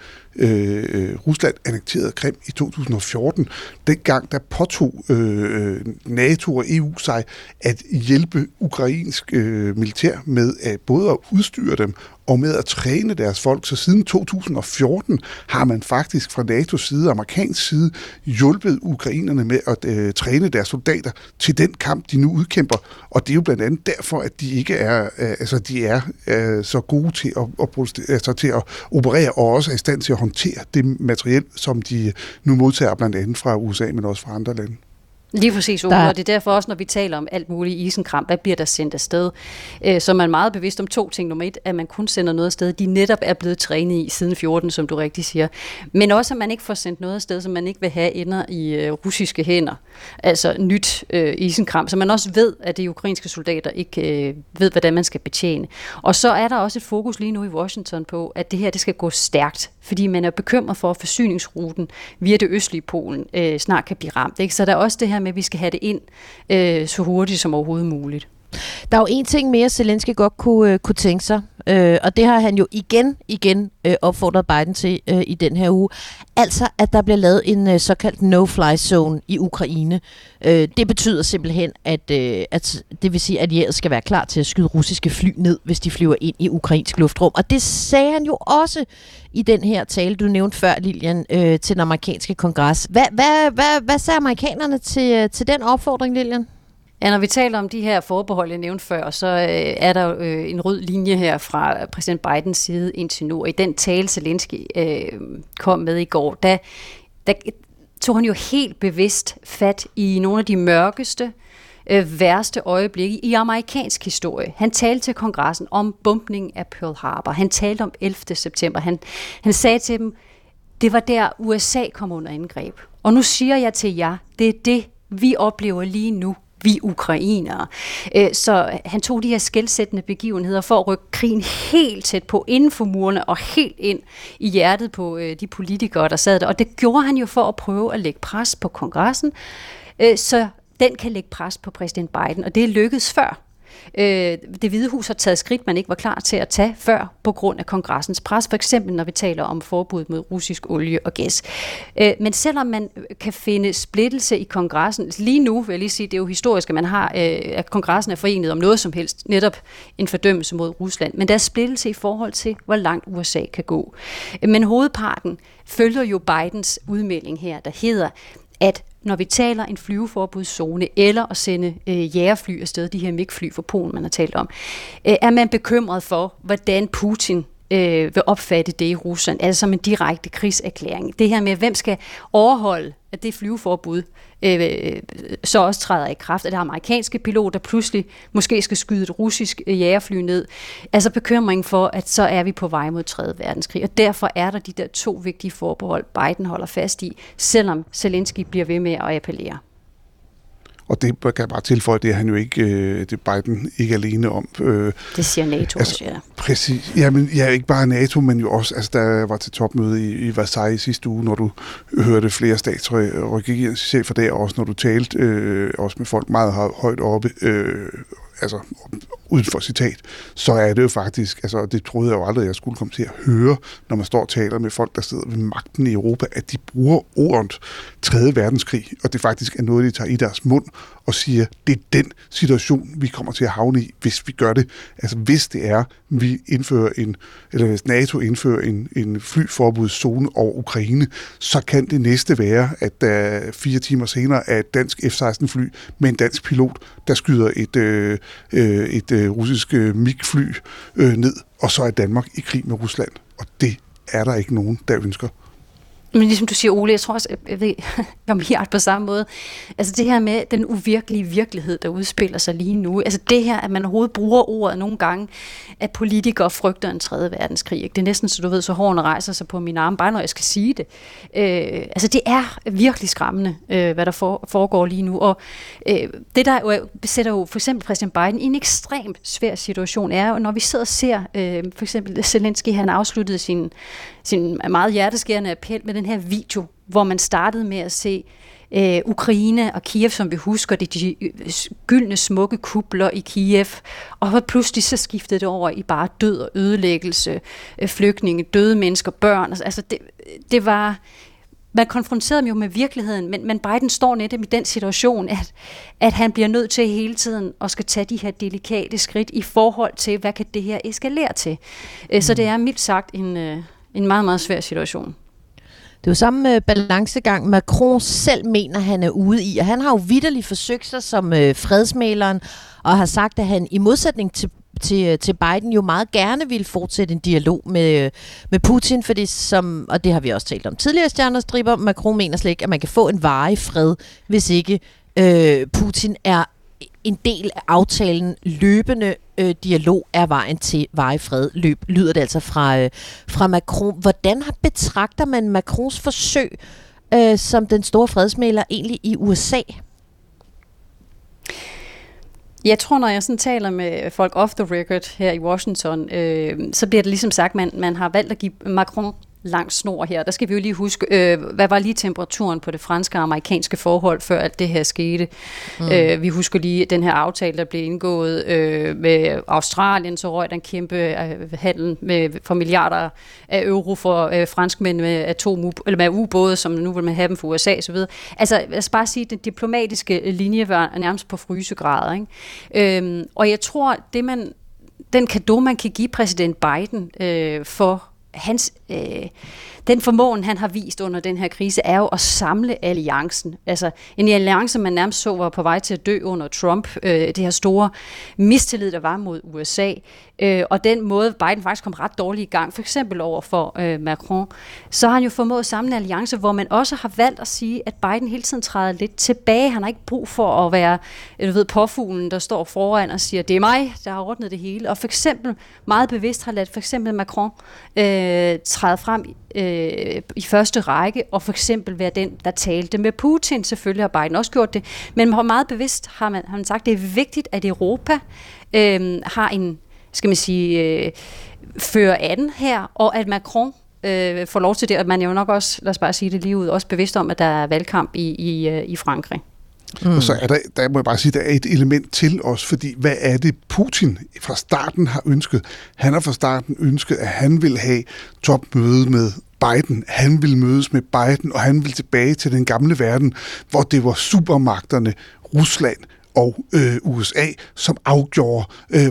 Rusland annekterede Krim i 2014, dengang der påtog NATO og EU sig at hjælpe ukrainsk militær med at både at udstyre dem og med at træne deres folk. Så siden 2014 har man faktisk fra NATO's side og amerikansk side hjulpet ukrainerne med at træne deres soldater til den kamp, de nu udkæmper. Og det er jo blandt andet derfor, at de ikke er, de er så gode til at operere og også er i stand til at håndtere det materiel, som de nu modtager blandt andet fra USA, men også fra andre lande. Lige præcis, Ole, og det er derfor også, når vi taler om alt muligt isenkram, hvad bliver der sendt afsted? Så man er meget bevidst om to ting. Nummer et, at man kun sender noget afsted, de netop er blevet trænet i siden 14, som du rigtig siger. Men også, at man ikke får sendt noget afsted, som man ikke vil have ender i russiske hænder. Altså nyt isenkram, så man også ved, at de ukrainske soldater ikke ved, hvordan man skal betjene. Og så er der også et fokus lige nu i Washington på, at det her det skal gå stærkt, fordi man er bekymret for, at forsyningsruten via det østlige Polen snart kan blive ramt. Ikke? Så der er også det her med, at vi skal have det ind så hurtigt som overhovedet muligt. Der er jo en ting mere, Zelenskyj godt kunne tænke sig, og det har han jo igen opfordret Biden til i den her uge. Altså, at der bliver lavet en såkaldt no-fly zone i Ukraine. Det betyder simpelthen, at det vil sige, at allierede skal være klar til at skyde russiske fly ned, hvis de flyver ind i ukrainsk luftrum. Og det sagde han jo også i den her tale, du nævnte før, Lillian, til den amerikanske kongres. Hvad sagde amerikanerne til den opfordring, Lillian? Ja, når vi taler om de her forbehold, jeg nævnte før, så er der en rød linje her fra præsident Bidens side indtil nu. Og i den tale, Zelenskyj kom med i går, der tog han jo helt bevidst fat i nogle af de mørkeste, værste øjeblikke i amerikansk historie. Han talte til kongressen om bombningen af Pearl Harbor. Han talte om 11. september. Han sagde til dem, det var der USA kom under angreb. Og nu siger jeg til jer, det er det, vi oplever lige nu. Vi ukrainere. Så han tog de her skelsættende begivenheder for at rykke krigen helt tæt på inden for murene og helt ind i hjertet på de politikere, der sad der. Og det gjorde han jo for at prøve at lægge pres på kongressen, så den kan lægge pres på præsident Biden. Og det lykkedes før. Det Hvide Hus har taget skridt, man ikke var klar til at tage før på grund af kongressens pres, for eksempel når vi taler om forbud mod russisk olie og gas. Men selvom man kan finde splittelse i kongressen, lige nu vil jeg lige sige, det er jo historisk, at man har, at kongressen er forenet om noget som helst, netop en fordømmelse mod Rusland, men der er splittelse i forhold til, hvor langt USA kan gå. Men hovedparten følger jo Bidens udmelding her, der hedder, at når vi taler en flyveforbudszone eller at sende jagerfly afsted, de her MiG-fly fra Polen, man har talt om, er man bekymret for, hvordan Putin vil opfatte det i Rusland, altså som en direkte krigserklæring. Det her med, hvem skal overholde, at det flyveforbud så også træder i kraft, at der er amerikanske piloter, der pludselig måske skal skyde et russisk jagerfly ned. Altså bekymringen for, at så er vi på vej mod 3. verdenskrig, og derfor er der de der to vigtige forbehold, Biden holder fast i, selvom Zelenskyj bliver ved med at appellere. Og det kan jeg bare tilføje, det er han jo ikke, det er Biden ikke alene om. Det siger NATO altså, også, ja. Præcis. Jamen, ja, ikke bare NATO, men jo også, altså der var til topmøde i Versailles sidste uge, når du hørte flere statsregeringschefer der, også når du talte også med folk meget højt oppe, altså uden for citat, så er det jo faktisk, altså det troede jeg jo aldrig, jeg skulle komme til at høre, når man står og taler med folk, der sidder ved magten i Europa, at de bruger ordet 3. verdenskrig, og det faktisk er noget, de tager i deres mund og siger, det er den situation, vi kommer til at havne i, hvis vi gør det. Altså hvis det er, vi indfører eller hvis NATO indfører en flyforbudszone over Ukraine, så kan det næste være, at der 4 timer senere er et dansk F-16-fly med en dansk pilot, der skyder et russisk MiG-fly ned, og så er Danmark i krig med Rusland. Og det er der ikke nogen, der ønsker. Men ligesom du siger, Ole, jeg tror også, jeg ved, om hjert på samme måde. Altså det her med den uvirkelige virkelighed, der udspiller sig lige nu. Altså det her, at man overhovedet bruger ordet nogle gange, at politikere frygter en 3. verdenskrig. Ikke? Det er næsten, så du ved, så hårene rejser sig på mine arme, bare når jeg skal sige det. Altså det er virkelig skræmmende, hvad der foregår lige nu. Og det, der sætter jo for eksempel præsident Biden i en ekstremt svær situation, er jo, når vi sidder og ser, for eksempel Zelenskyj, han afsluttede sin meget hjerteskærende appel med den her video, hvor man startede med at se Ukraine og Kiev, som vi husker, de gyldne smukke kupler i Kiev, og pludselig så skiftede det over i bare død og ødelæggelse, flygtninge, døde mennesker, børn. Altså det var, man konfronterede dem jo med virkeligheden, men Biden står netop i den situation, at han bliver nødt til hele tiden at skal tage de her delikate skridt i forhold til, hvad kan det her eskalere til. Så det er mildt sagt en meget, meget svær situation. Det er jo samme balancegang, Macron selv mener, han er ude i, og han har jo vitterligt forsøgt sig som fredsmægleren, og har sagt, at han i modsætning til Biden jo meget gerne ville fortsætte en dialog med Putin, fordi og det har vi også talt om tidligere, Stjerner og Striber, Macron mener slet ikke, at man kan få en varig fred, hvis ikke Putin er en del af aftalen. Løbende dialog er vejen til varig fred, lyder det altså fra Macron. Hvordan betragter man Macrons forsøg som den store fredsmægler egentlig i USA? Jeg tror, når jeg sådan taler med folk off the record her i Washington, så bliver det ligesom sagt, man har valgt at give Macron lang snor her. Der skal vi jo lige huske, hvad var lige temperaturen på det franske og amerikanske forhold, før alt det her skete. Vi husker lige den her aftale, der blev indgået med Australien, så røg der en kæmpe handel for milliarder af euro for franskmænd med med ubåde, som nu vil man have dem for USA og så videre. Altså, lad os bare sige, den diplomatiske linje var nærmest på frysegrader. Ikke? Og jeg tror, den cadeau, man kan give præsident Biden for hans, den formåen, han har vist under den her krise, er jo at samle alliancen. Altså en alliance, man nærmest så var på vej til at dø under Trump. Det her store mistillid, der var mod USA. Og den måde, Biden faktisk kom ret dårlig i gang, for eksempel over for Macron, så har han jo formået at samle en alliance, hvor man også har valgt at sige, at Biden hele tiden træder lidt tilbage. Han har ikke brug for at være, påfuglen, der står foran og siger, det er mig, der har ordnet det hele. Og for eksempel, meget bevidst har ladt for eksempel Macron træde frem i første række, og for eksempel være den, der talte med Putin. Selvfølgelig har Biden også gjort det, men meget bevidst har man sagt, det er vigtigt, at Europa har en, skal man sige, fører an her, og at Macron får lov til det, og man er jo nok også, lad os bare sige det lige ud, også bevidst om, at der er valgkamp i Frankrig. Og så er der må jeg bare sige, der er et element til os, fordi hvad er det Putin fra starten har ønsket? Han har fra starten ønsket, at han vil have topmøde med Biden. Han vil mødes med Biden, og han vil tilbage til den gamle verden, hvor det var supermagterne, Rusland og USA, som afgjorde,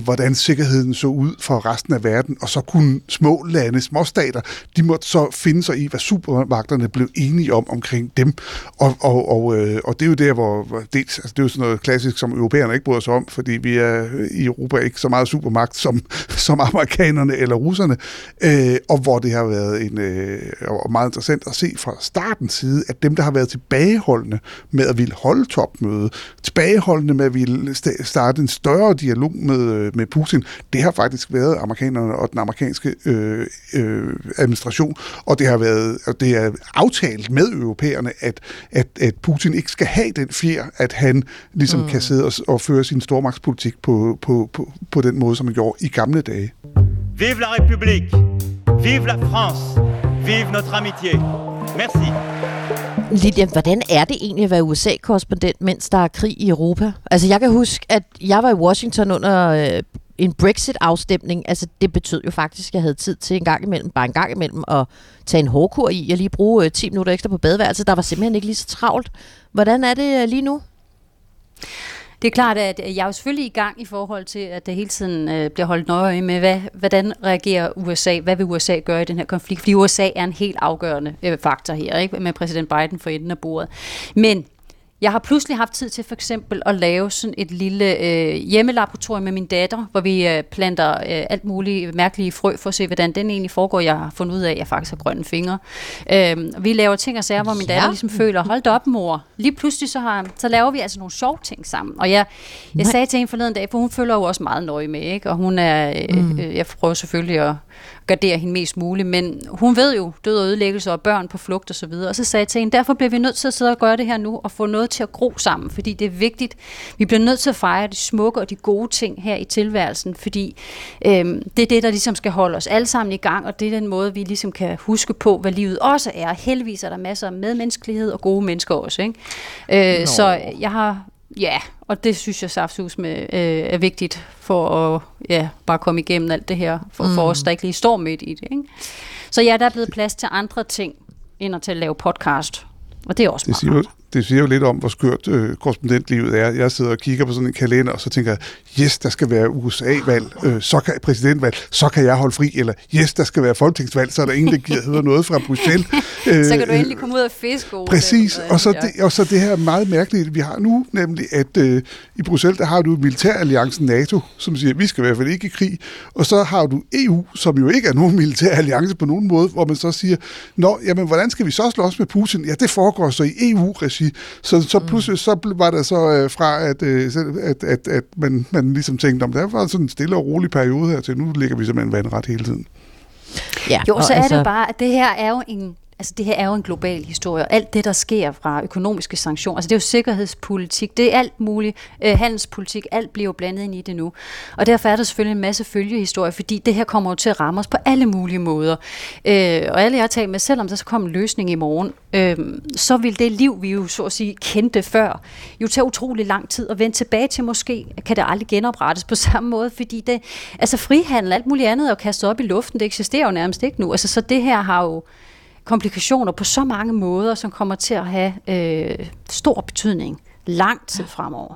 hvordan sikkerheden så ud for resten af verden, og så kunne små lande, småstater, de måtte så finde sig i, hvad supermagterne blev enige om omkring dem. Og det er jo der, hvor dels, altså det er jo sådan noget klassisk, som europæerne ikke bryder sig om, fordi vi er i Europa ikke så meget supermagt som amerikanerne eller russerne, og hvor det har været meget interessant at se fra startens side, at dem, der har været tilbageholdende med at ville holde topmøde, tilbageholdende med at ville starte en større dialog med Putin, det har faktisk været amerikanerne og den amerikanske administration, og det er aftalt med europæerne, at Putin ikke skal have den fjer, at han ligesom kan sidde og føre sin stormagtspolitik på den måde, som han gjorde i gamle dage. Vive la République! Vive la France! Vive notre amitié! Merci! Lillian, hvordan er det egentlig at være USA-korrespondent, mens der er krig i Europa? Altså, jeg kan huske, at jeg var i Washington under en Brexit-afstemning. Altså, det betød jo faktisk, at jeg havde tid til en gang imellem at tage en hårdkur i og lige bruge 10 minutter ekstra på badeværelset. Der var simpelthen ikke lige så travlt. Hvordan er det lige nu? Det er klart, at jeg er jo selvfølgelig i gang i forhold til, at det hele tiden bliver holdt nøje øje med, hvordan reagerer USA, hvad vil USA gøre i den her konflikt, fordi USA er en helt afgørende faktor her, ikke? Med præsident Biden for enden af bordet. Men jeg har pludselig haft tid til for eksempel at lave sådan et lille hjemmelaboratorium med min datter, hvor vi planter alt muligt mærkelige frø for at se, hvordan den egentlig foregår. Jeg har fundet ud af, at jeg faktisk har grønne fingre. Vi laver ting og sager, hvor min datter ligesom føler, hold da op, mor. Lige pludselig så laver vi altså nogle sjove ting sammen. Og jeg sagde til hende forleden dag, for hun følger jo også meget nøje med, ikke? Og hun er, jeg prøver selvfølgelig at gardere hende mest muligt, men hun ved jo død og ødelæggelse og børn på flugt og så videre. Og så sagde jeg til hende, derfor bliver vi nødt til at sidde og gøre det her nu og få noget til at gro sammen, fordi det er vigtigt. Vi bliver nødt til at fejre de smukke og de gode ting her i tilværelsen, fordi det er det, der ligesom skal holde os alle sammen i gang, og det er den måde, vi ligesom kan huske på, hvad livet også er. Heldigvis er der masser af medmenneskelighed og gode mennesker også, ikke? Så jeg har... Ja, og det synes jeg saftsus med er vigtigt for at bare komme igennem alt det her, for os, der ikke lige står midt i det, ikke? Så der er blevet plads til andre ting, end at lave podcast. Og det er også meget rart. Det siger jo lidt om, hvor skørt korrespondentlivet er. Jeg sidder og kigger på sådan en kalender, og så tænker jeg, yes, der skal være USA-valg, så kan præsidentvalg, så kan jeg holde fri, eller yes, der skal være folketingsvalg, så er der ingen, der hedder noget fra Bruxelles. Så kan du endelig komme ud og fiske. Præcis, og så det her meget mærkeligt, vi har nu, nemlig at i Bruxelles, der har du militæralliancen NATO, som siger, at vi skal i hvert fald ikke i krig, og så har du EU, som jo ikke er nogen militæralliance på nogen måde, hvor man så siger, nå, jamen, hvordan skal vi så slås med Putin? Ja, det foregår så i EU-regi. Så pludselig så var der så fra, at man ligesom tænkte, om der var sådan en stille og rolig periode her til, nu ligger vi simpelthen vandret hele tiden. Ja, jo, så er altså... det bare, at det her er jo en... Altså det her er jo en global historie, og alt det, der sker fra økonomiske sanktioner, altså det er jo sikkerhedspolitik, det er alt muligt, handelspolitik, alt bliver jo blandet ind i det nu. Og derfor er der selvfølgelig en masse følgehistorier, fordi det her kommer jo til at ramme os på alle mulige måder. Og alle jeg har talt med, selvom der så kom en løsning i morgen, så vil det liv, vi jo så at sige kendte før, jo tage utrolig lang tid at vende tilbage til, måske kan det aldrig genoprettes på samme måde, fordi det, altså frihandel, alt muligt andet er jo kastet op i luften, det eksisterer jo nærmest ikke nu. Altså så det her har jo komplikationer på så mange måder, som kommer til at have stor betydning lang tid fremover.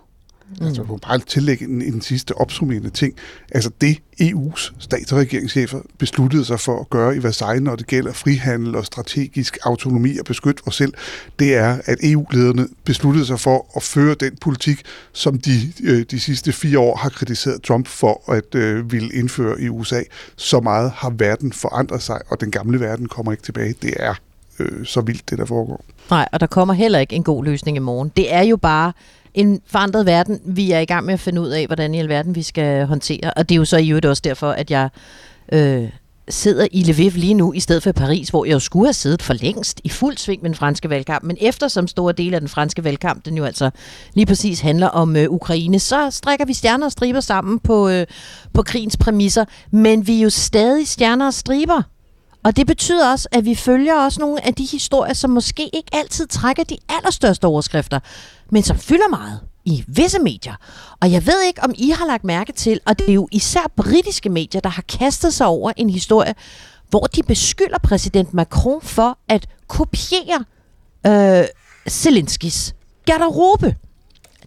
Altså, jeg vil bare tillægge en sidste opsummerende ting. Altså det EU's stats- og regeringschefer besluttede sig for at gøre i Versailles, når det gælder frihandel og strategisk autonomi og beskytte os selv, det er, at EU-lederne besluttede sig for at føre den politik, som de sidste 4 år har kritiseret Trump for at ville indføre i USA. Så meget har verden forandret sig, og den gamle verden kommer ikke tilbage. Det er så vildt, det der foregår. Nej, og der kommer heller ikke en god løsning i morgen. Det er jo bare en forandret verden, vi er i gang med at finde ud af, hvordan i alverden vi skal håndtere. Og det er jo så i øvrigt også derfor, at jeg sidder i Lviv lige nu, i stedet for Paris, hvor jeg jo skulle have siddet for længst i fuld sving med den franske valgkamp. Men eftersom store dele af den franske valgkamp, den jo altså lige præcis handler om Ukraine, så strækker vi stjerner og striber sammen på krigens præmisser. Men vi er jo stadig stjerner og striber. Og det betyder også, at vi følger også nogle af de historier, som måske ikke altid trækker de allerstørste overskrifter, men som fylder meget i visse medier. Og jeg ved ikke, om I har lagt mærke til, og det er jo især britiske medier, der har kastet sig over en historie, hvor de beskylder præsident Macron for at kopiere Zelenskys garderobe.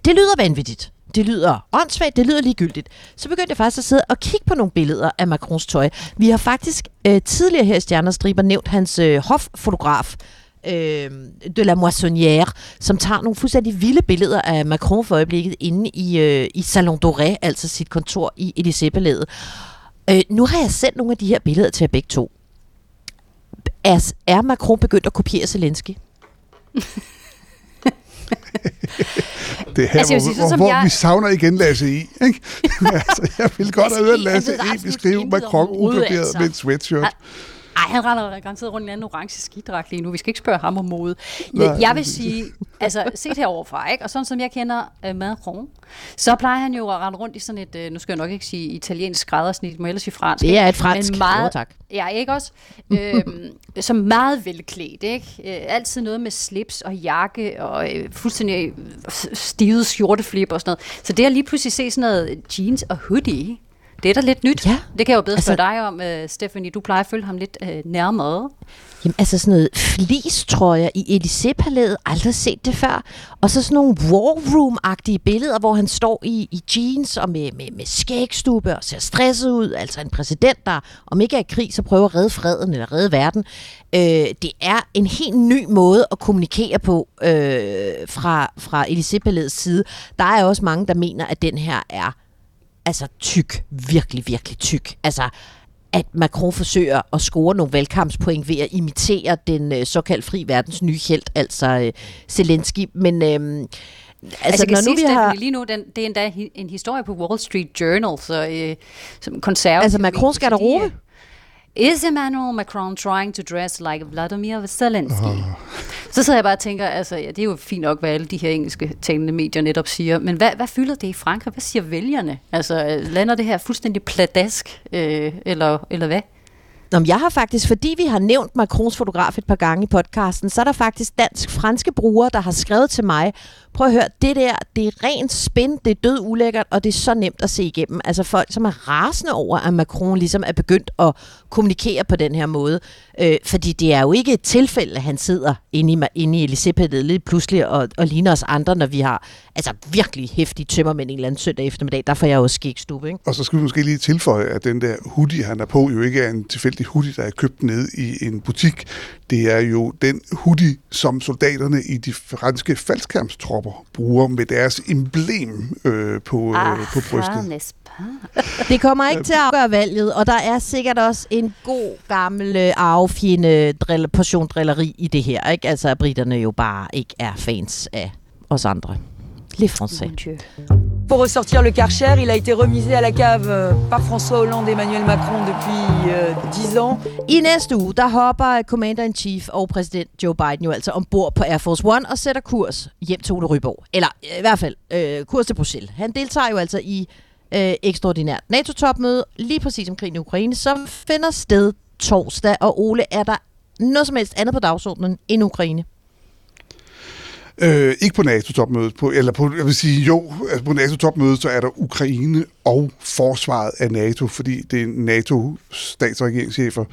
Det lyder vanvittigt. Det lyder åndssvagt, det lyder ligegyldigt. Så begyndte jeg faktisk at sidde og kigge på nogle billeder af Macrons tøj. Vi har faktisk tidligere her i Stjerner og Striber nævnt hans hoffotograf, de la Moissonnière, som tager nogle fuldstændig vilde billeder af Macron for øjeblikket inde i Salon Doré, altså sit kontor i Élysée-palæet. Nu har jeg sendt nogle af de her billeder til jer begge to. Er Macron begyndt at kopiere Zelenskyj? Det her, altså, hvor vi savner igen Lasse I, ikke? Altså, jeg ville godt have hørt Lasse I beskrive Macron udbarberet med en sweatshirt. Ej, han render garanteret rundt i en anden orange skidragt lige nu. Vi skal ikke spørge ham om mode. Jeg vil sige, altså set heroverfra, ikke? Og sådan som jeg kender Macron, så plejer han jo at rende rundt i sådan et, nu skal jeg nok ikke sige italiensk skræddersnit, må ellers sige fransk. Det er et fransk, meget, tak. Ja, ikke også? Som meget velklædt, ikke? Altid noget med slips og jakke og fuldstændig stivet skjorteflip og sådan noget. Så det at lige pludselig se sådan noget jeans og hoodie, det er da lidt nyt. Ja. Det kan jeg jo bedre spørge dig om, Stéphanie. Du plejer at følge ham lidt nærmere. Jamen, altså sådan noget flistrøjer i Élysée-palæet. Aldrig set det før. Og så sådan nogle war room-agtige billeder, hvor han står i jeans og med skægstube og ser stresset ud. Altså en præsident, der om ikke er i krig, så prøver at redde freden eller redde verden. Det er en helt ny måde at kommunikere på fra Élysée-palæets side. Der er også mange, der mener, at den her er altså tyk, virkelig, virkelig tyk. Altså, at Macron forsøger at score nogle valgkampspoint ved at imitere den såkaldt fri verdens nye helt, altså Zelenskyj. Men altså, jeg kan sige, Stefanie, lige nu, det er endda en historie på Wall Street Journal, så som konservativ. Altså, Macron skal der robe? Is Emmanuel Macron trying to dress like Vladimir Zelensky? Så sidder jeg bare og tænker, altså, ja, det er jo fint nok, hvad alle de her engelske talende medier netop siger, men hvad fylder det i Frankrig? Hvad siger vælgerne? Altså, lander det her fuldstændig pladask, eller hvad? Jeg har faktisk, fordi vi har nævnt Macrons fotograf et par gange i podcasten, så er der faktisk dansk-franske brugere, der har skrevet til mig, prøv at høre, det der, det er rent spin, det er død ulækkert, og det er så nemt at se igennem. Altså folk, som er rasende over, at Macron ligesom er begyndt at kommunikere på den her måde. Fordi det er jo ikke et tilfælde, at han sidder inde i Élysée-palæet lidt pludselig og ligner os andre, når vi har altså virkelig heftige tømmermænd en eller anden søndag eftermiddag. Der får jeg jo skægstube, ikke? Og så skal vi måske lige tilføje, at den der hoodie, han er på, jo ikke er en tilfældig hoodie, der er købt ned i en butik. Det er jo den hoodie, som soldaterne i de franske faldskærmstropper bruger med deres emblem på brystet. Det kommer ikke til at afgøre valget, og der er sikkert også en god gammel arvefjende portion drilleri i det her, ikke? Altså, at briterne jo bare ikke er fans af os andre. Les Français. Pour ressortir le Karcher, il a été remisé à la cave par François Hollande et Emmanuel Macron depuis 10 ans. I næste uge, der hopper Commander-in-Chief og præsident Joe Biden jo altså ombord på Air Force One og sætter kurs hjem til Ole Ryborg. Eller i hvert fald kurs til Bruxelles. Han deltager jo altså i ekstraordinært NATO-topmøde, lige præcis om krigen i Ukraine, som finder sted torsdag. Og Ole, er der noget som helst andet på dagsordenen end Ukraine? Ikke på NATO-topmødet, jeg vil sige jo, altså på NATO-topmødet, så er der Ukraine og forsvaret af NATO, fordi det NATO-stats- og regeringschefer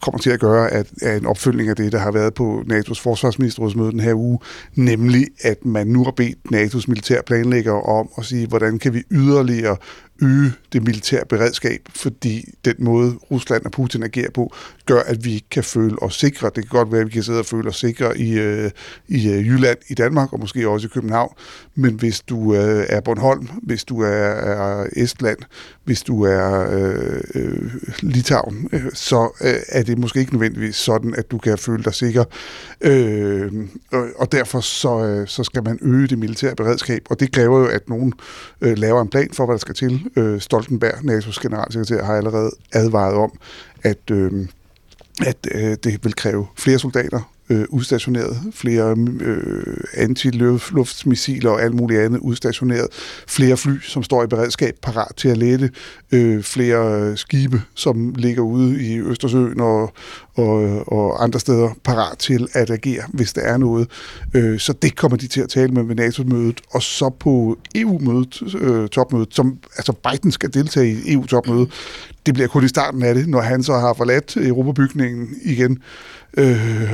kommer til at gøre at en opfølgning af det, der har været på NATO's forsvarsministerrådsmøde den her uge, nemlig at man nu har bedt NATO's militære planlæggere om at sige, hvordan kan vi yderligere øge det militære beredskab, fordi den måde Rusland og Putin agerer på, gør, at vi ikke kan føle os sikre. Det kan godt være, at vi kan sidde og føle os sikre i Jylland, i Danmark og måske også i København, men hvis du er Bornholm, hvis du er Estland, hvis du er Litauen, så er det måske ikke nødvendigvis sådan, at du kan føle dig sikker. Og derfor så skal man øge det militære beredskab, og det kræver jo, at nogen laver en plan for, hvad der skal til. Stoltenberg, NATO's generalsekretær, har allerede advaret om, at det vil kræve flere soldater, udstationeret, flere antiluftsmissiler og alt muligt andet udstationeret, flere fly, som står i beredskab parat til at lette, flere skibe, som ligger ude i Østersøen og andre steder parat til at agere, hvis der er noget. Så det kommer de til at tale med ved NATO-mødet, og så på EU-mødet, topmødet, som altså Biden skal deltage i EU-topmødet. Det bliver kun i starten af det, når han så har forladt Europabygningen igen,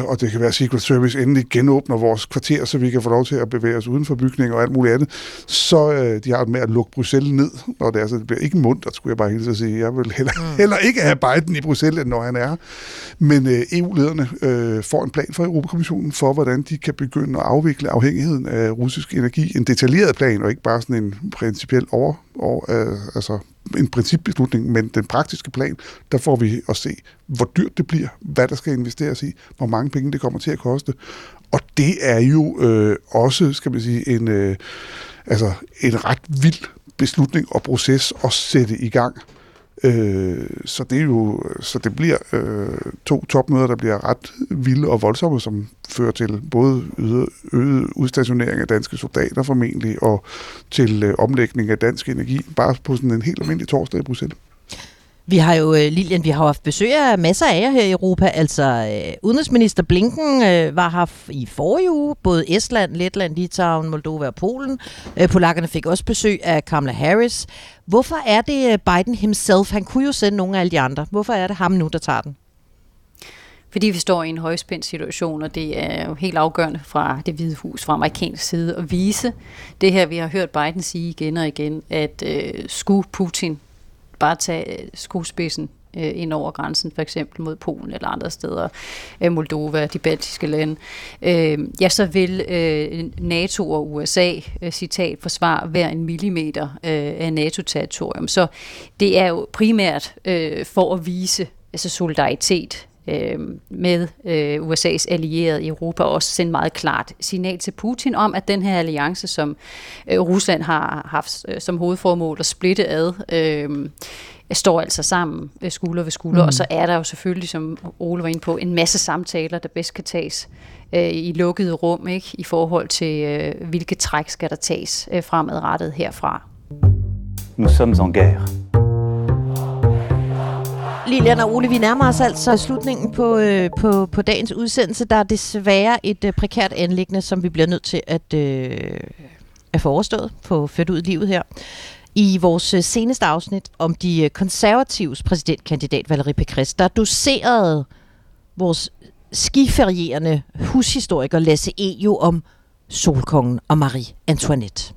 og det kan være Secret Service endelig genåbner vores kvarter, så vi kan få lov til at bevæge os uden for bygningen og alt muligt andet. Så de har det med at lukke Bruxelles ned, når det er, så det bliver ikke muntert, skulle jeg bare hilse at sige. Jeg vil heller ikke have Biden i Bruxelles, når han er. Men EU-lederne får en plan fra Europakommissionen for, hvordan de kan begynde at afvikle afhængigheden af russisk energi. En detaljeret plan, og ikke bare sådan en principiel altså en principbeslutning, men den praktiske plan, der får vi at se, hvor dyrt det bliver, hvad der skal investeres i, hvor mange penge det kommer til at koste. Og det er jo også, skal man sige, en ret vild beslutning og proces at sætte i gang. Så det bliver to topmøder, der bliver ret vilde og voldsomme, som fører til både øget udstationering af danske soldater formentlig, og til omlægning af dansk energi, bare på sådan en helt almindelig torsdag i Bruxelles. Vi har jo, Lillian, vi har haft besøg af masser af jer her i Europa. Altså, udenrigsminister Blinken var her i forrige uge. Både Estland, Letland, Litauen, Moldova og Polen. Polakkerne fik også besøg af Kamala Harris. Hvorfor er det Biden himself? Han kunne jo sende nogle af alle de andre. Hvorfor er det ham nu, der tager den? Fordi vi står i en højspændt situation, og det er jo helt afgørende fra Det Hvide Hus, fra amerikansk side, at vise det her, vi har hørt Biden sige igen og igen, at skulle Putin bare tage skuespidsen ind over grænsen, for eksempel mod Polen eller andre steder, Moldova, de baltiske lande. Så vil NATO og USA, citat, forsvare hver en millimeter af NATO-territorium. Så det er jo primært for at vise altså solidaritet med USA's allierede i Europa, og også sende meget klart signal til Putin om, at den her alliance, som Rusland har haft som hovedformål at splitte ad, står altså sammen skulder ved skulder, og så er der jo selvfølgelig, som Ole var inde på, en masse samtaler, der bedst kan tages i lukkede rum, ikke? I forhold til, hvilke træk skal der tages fremadrettet herfra. Nous sommes en guerre. Lillian og Ole, vi nærmer os altså slutningen på dagens udsendelse. Der er desværre et prekært anliggende, som vi bliver nødt til at få overstået, få ført ud i livet her. I vores seneste afsnit om de konservatives præsidentkandidat Valérie Pécresse, der doserede vores skiferierende hushistoriker Lasse jo om Solkongen og Marie Antoinette.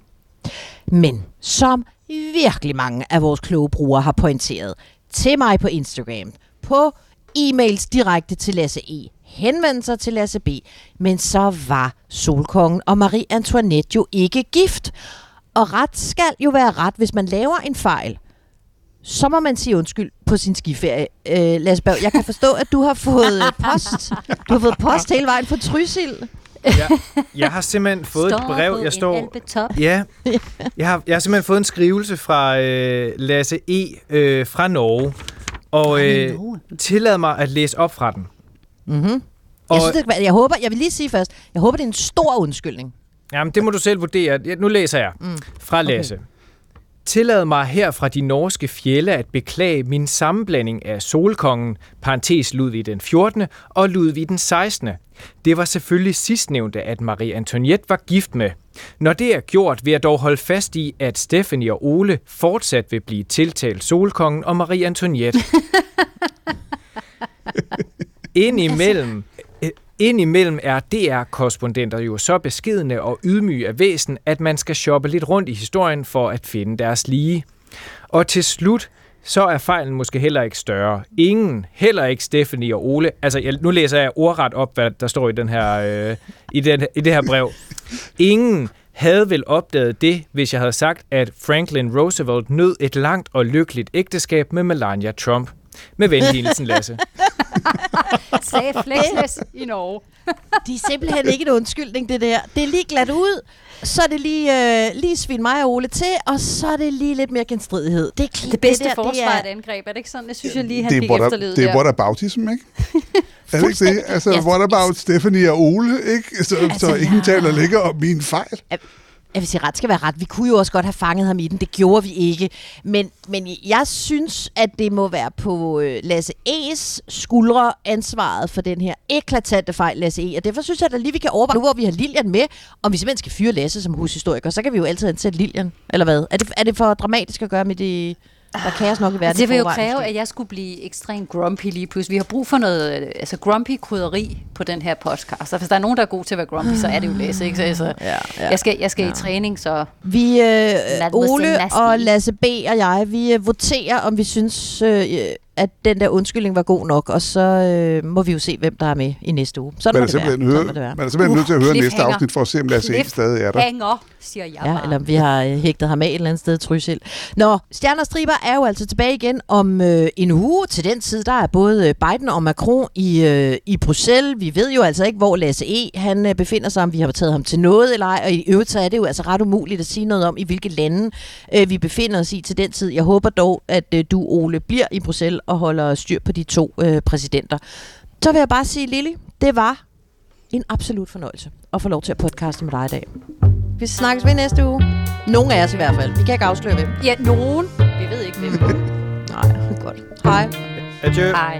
Men som virkelig mange af vores kloge brugere har pointeret, til mig på Instagram, på e-mails direkte til Lasse E, henvendelser til Lasse B, men så var Solkongen og Marie Antoinette jo ikke gift. Og ret skal jo være ret. Hvis man laver en fejl, så må man sige undskyld på sin skiferie. Lasse Berg, jeg kan forstå, at du har fået post. Du har fået post hele vejen fra Trysil. Jeg har simpelthen fået et brev. Jeg har simpelthen fået en skrivelse fra Lasse E. Fra Norge. Og tillad mig at læse op fra den. Mm-hmm. Jeg vil lige sige først, jeg håber, det er en stor undskyldning. Jamen, det må du selv vurdere. Nu læser jeg fra Lasse. Okay. Tillad mig her fra de norske fjelle at beklage min sammenblanding af Solkongen, parentes Ludvig den 14. og Ludvig den 16. Det var selvfølgelig sidstnævnte, at Marie Antoinette var gift med. Når det er gjort, vil jeg dog holde fast i, at Stéphanie og Ole fortsat vil blive tiltalt Solkongen og Marie Antoinette. Indimellem er DR-korrespondenter jo så beskedne og ydmyge af væsen, at man skal shoppe lidt rundt i historien for at finde deres lige. Og til slut, så er fejlen måske heller ikke større. Ingen, heller ikke Stéphanie og Ole. Altså, nu læser jeg ordret op, hvad der står i den her, i det her brev. Ingen havde vel opdaget det, hvis jeg havde sagt, at Franklin Roosevelt nød et langt og lykkeligt ægteskab med Melania Trump. Med venlighedsen, Lasse. Sagde Flexness i Norge. De er simpelthen ikke en undskyldning, det der. Det er lige glat ud, så er det lige svin mig og Ole til, og så er det lige lidt mere genstridighed. Det bedste forsvar er et angreb, er det ikke sådan? Jeg synes, jeg lige, han fik efterlevet der. Det er what aboutism, ikke? Jeg ikke det? Altså, what about Stefanie og Ole, ikke? Så ingen taler længere om min fejl. Jeg vil sige, ret skal være ret. Vi kunne jo også godt have fanget ham i den. Det gjorde vi ikke. Men jeg synes, at det må være på Lasse E's skuldre ansvaret for den her eklatante fejl, Lasse E. Og derfor synes jeg, at vi kan overveje nu, hvor vi har Lillian med, om vi simpelthen skal fyre Lasse som hushistoriker. Så kan vi jo altid ansætte Lillian, eller hvad? Er det for dramatisk at gøre med det... Der kan jeg nok i verden. Det vil jo kræve, at jeg skulle blive ekstremt grumpy lige pludselig. Vi har brug for noget grumpy krydderi på den her podcast. Og hvis der er nogen, der er god til at være grumpy, så er det jo Lasse, ikke? Så jeg skal i træning, så... Vi, Ole og Lasse B. og jeg, vi voterer, om vi synes, at den der undskyldning var god nok. Og så må vi jo se, hvem der er med i næste uge. Sådan må det være. Man er simpelthen nødt til at høre næste afsnit, for at se, om Lasse ikke stadig er der. Hænger, siger jeg bare. Ja, eller om vi har hægtet ham af et eller andet sted, Trysil. Nå, Stjerner og Striber er jo altså tilbage igen om en uge. Til den tid, der er både Biden og Macron i Bruxelles. Vi ved jo altså ikke, hvor Lasse E. han befinder sig, om vi har taget ham til noget eller ej. Og i øvrigt er det jo altså ret umuligt at sige noget om, i hvilke lande vi befinder os i til den tid. Jeg håber dog, at du, Ole, bliver i Bruxelles og holder styr på de to præsidenter. Så vil jeg bare sige, Lilly, det var en absolut fornøjelse at få lov til at podcaste med dig i dag. Vi snakkes ved næste uge. Nogle af os i hvert fald. Vi kan ikke afsløre hvem. Ja, nogen. Vi ved ikke hvem. Nej, godt. Hej. Adieu. Hej.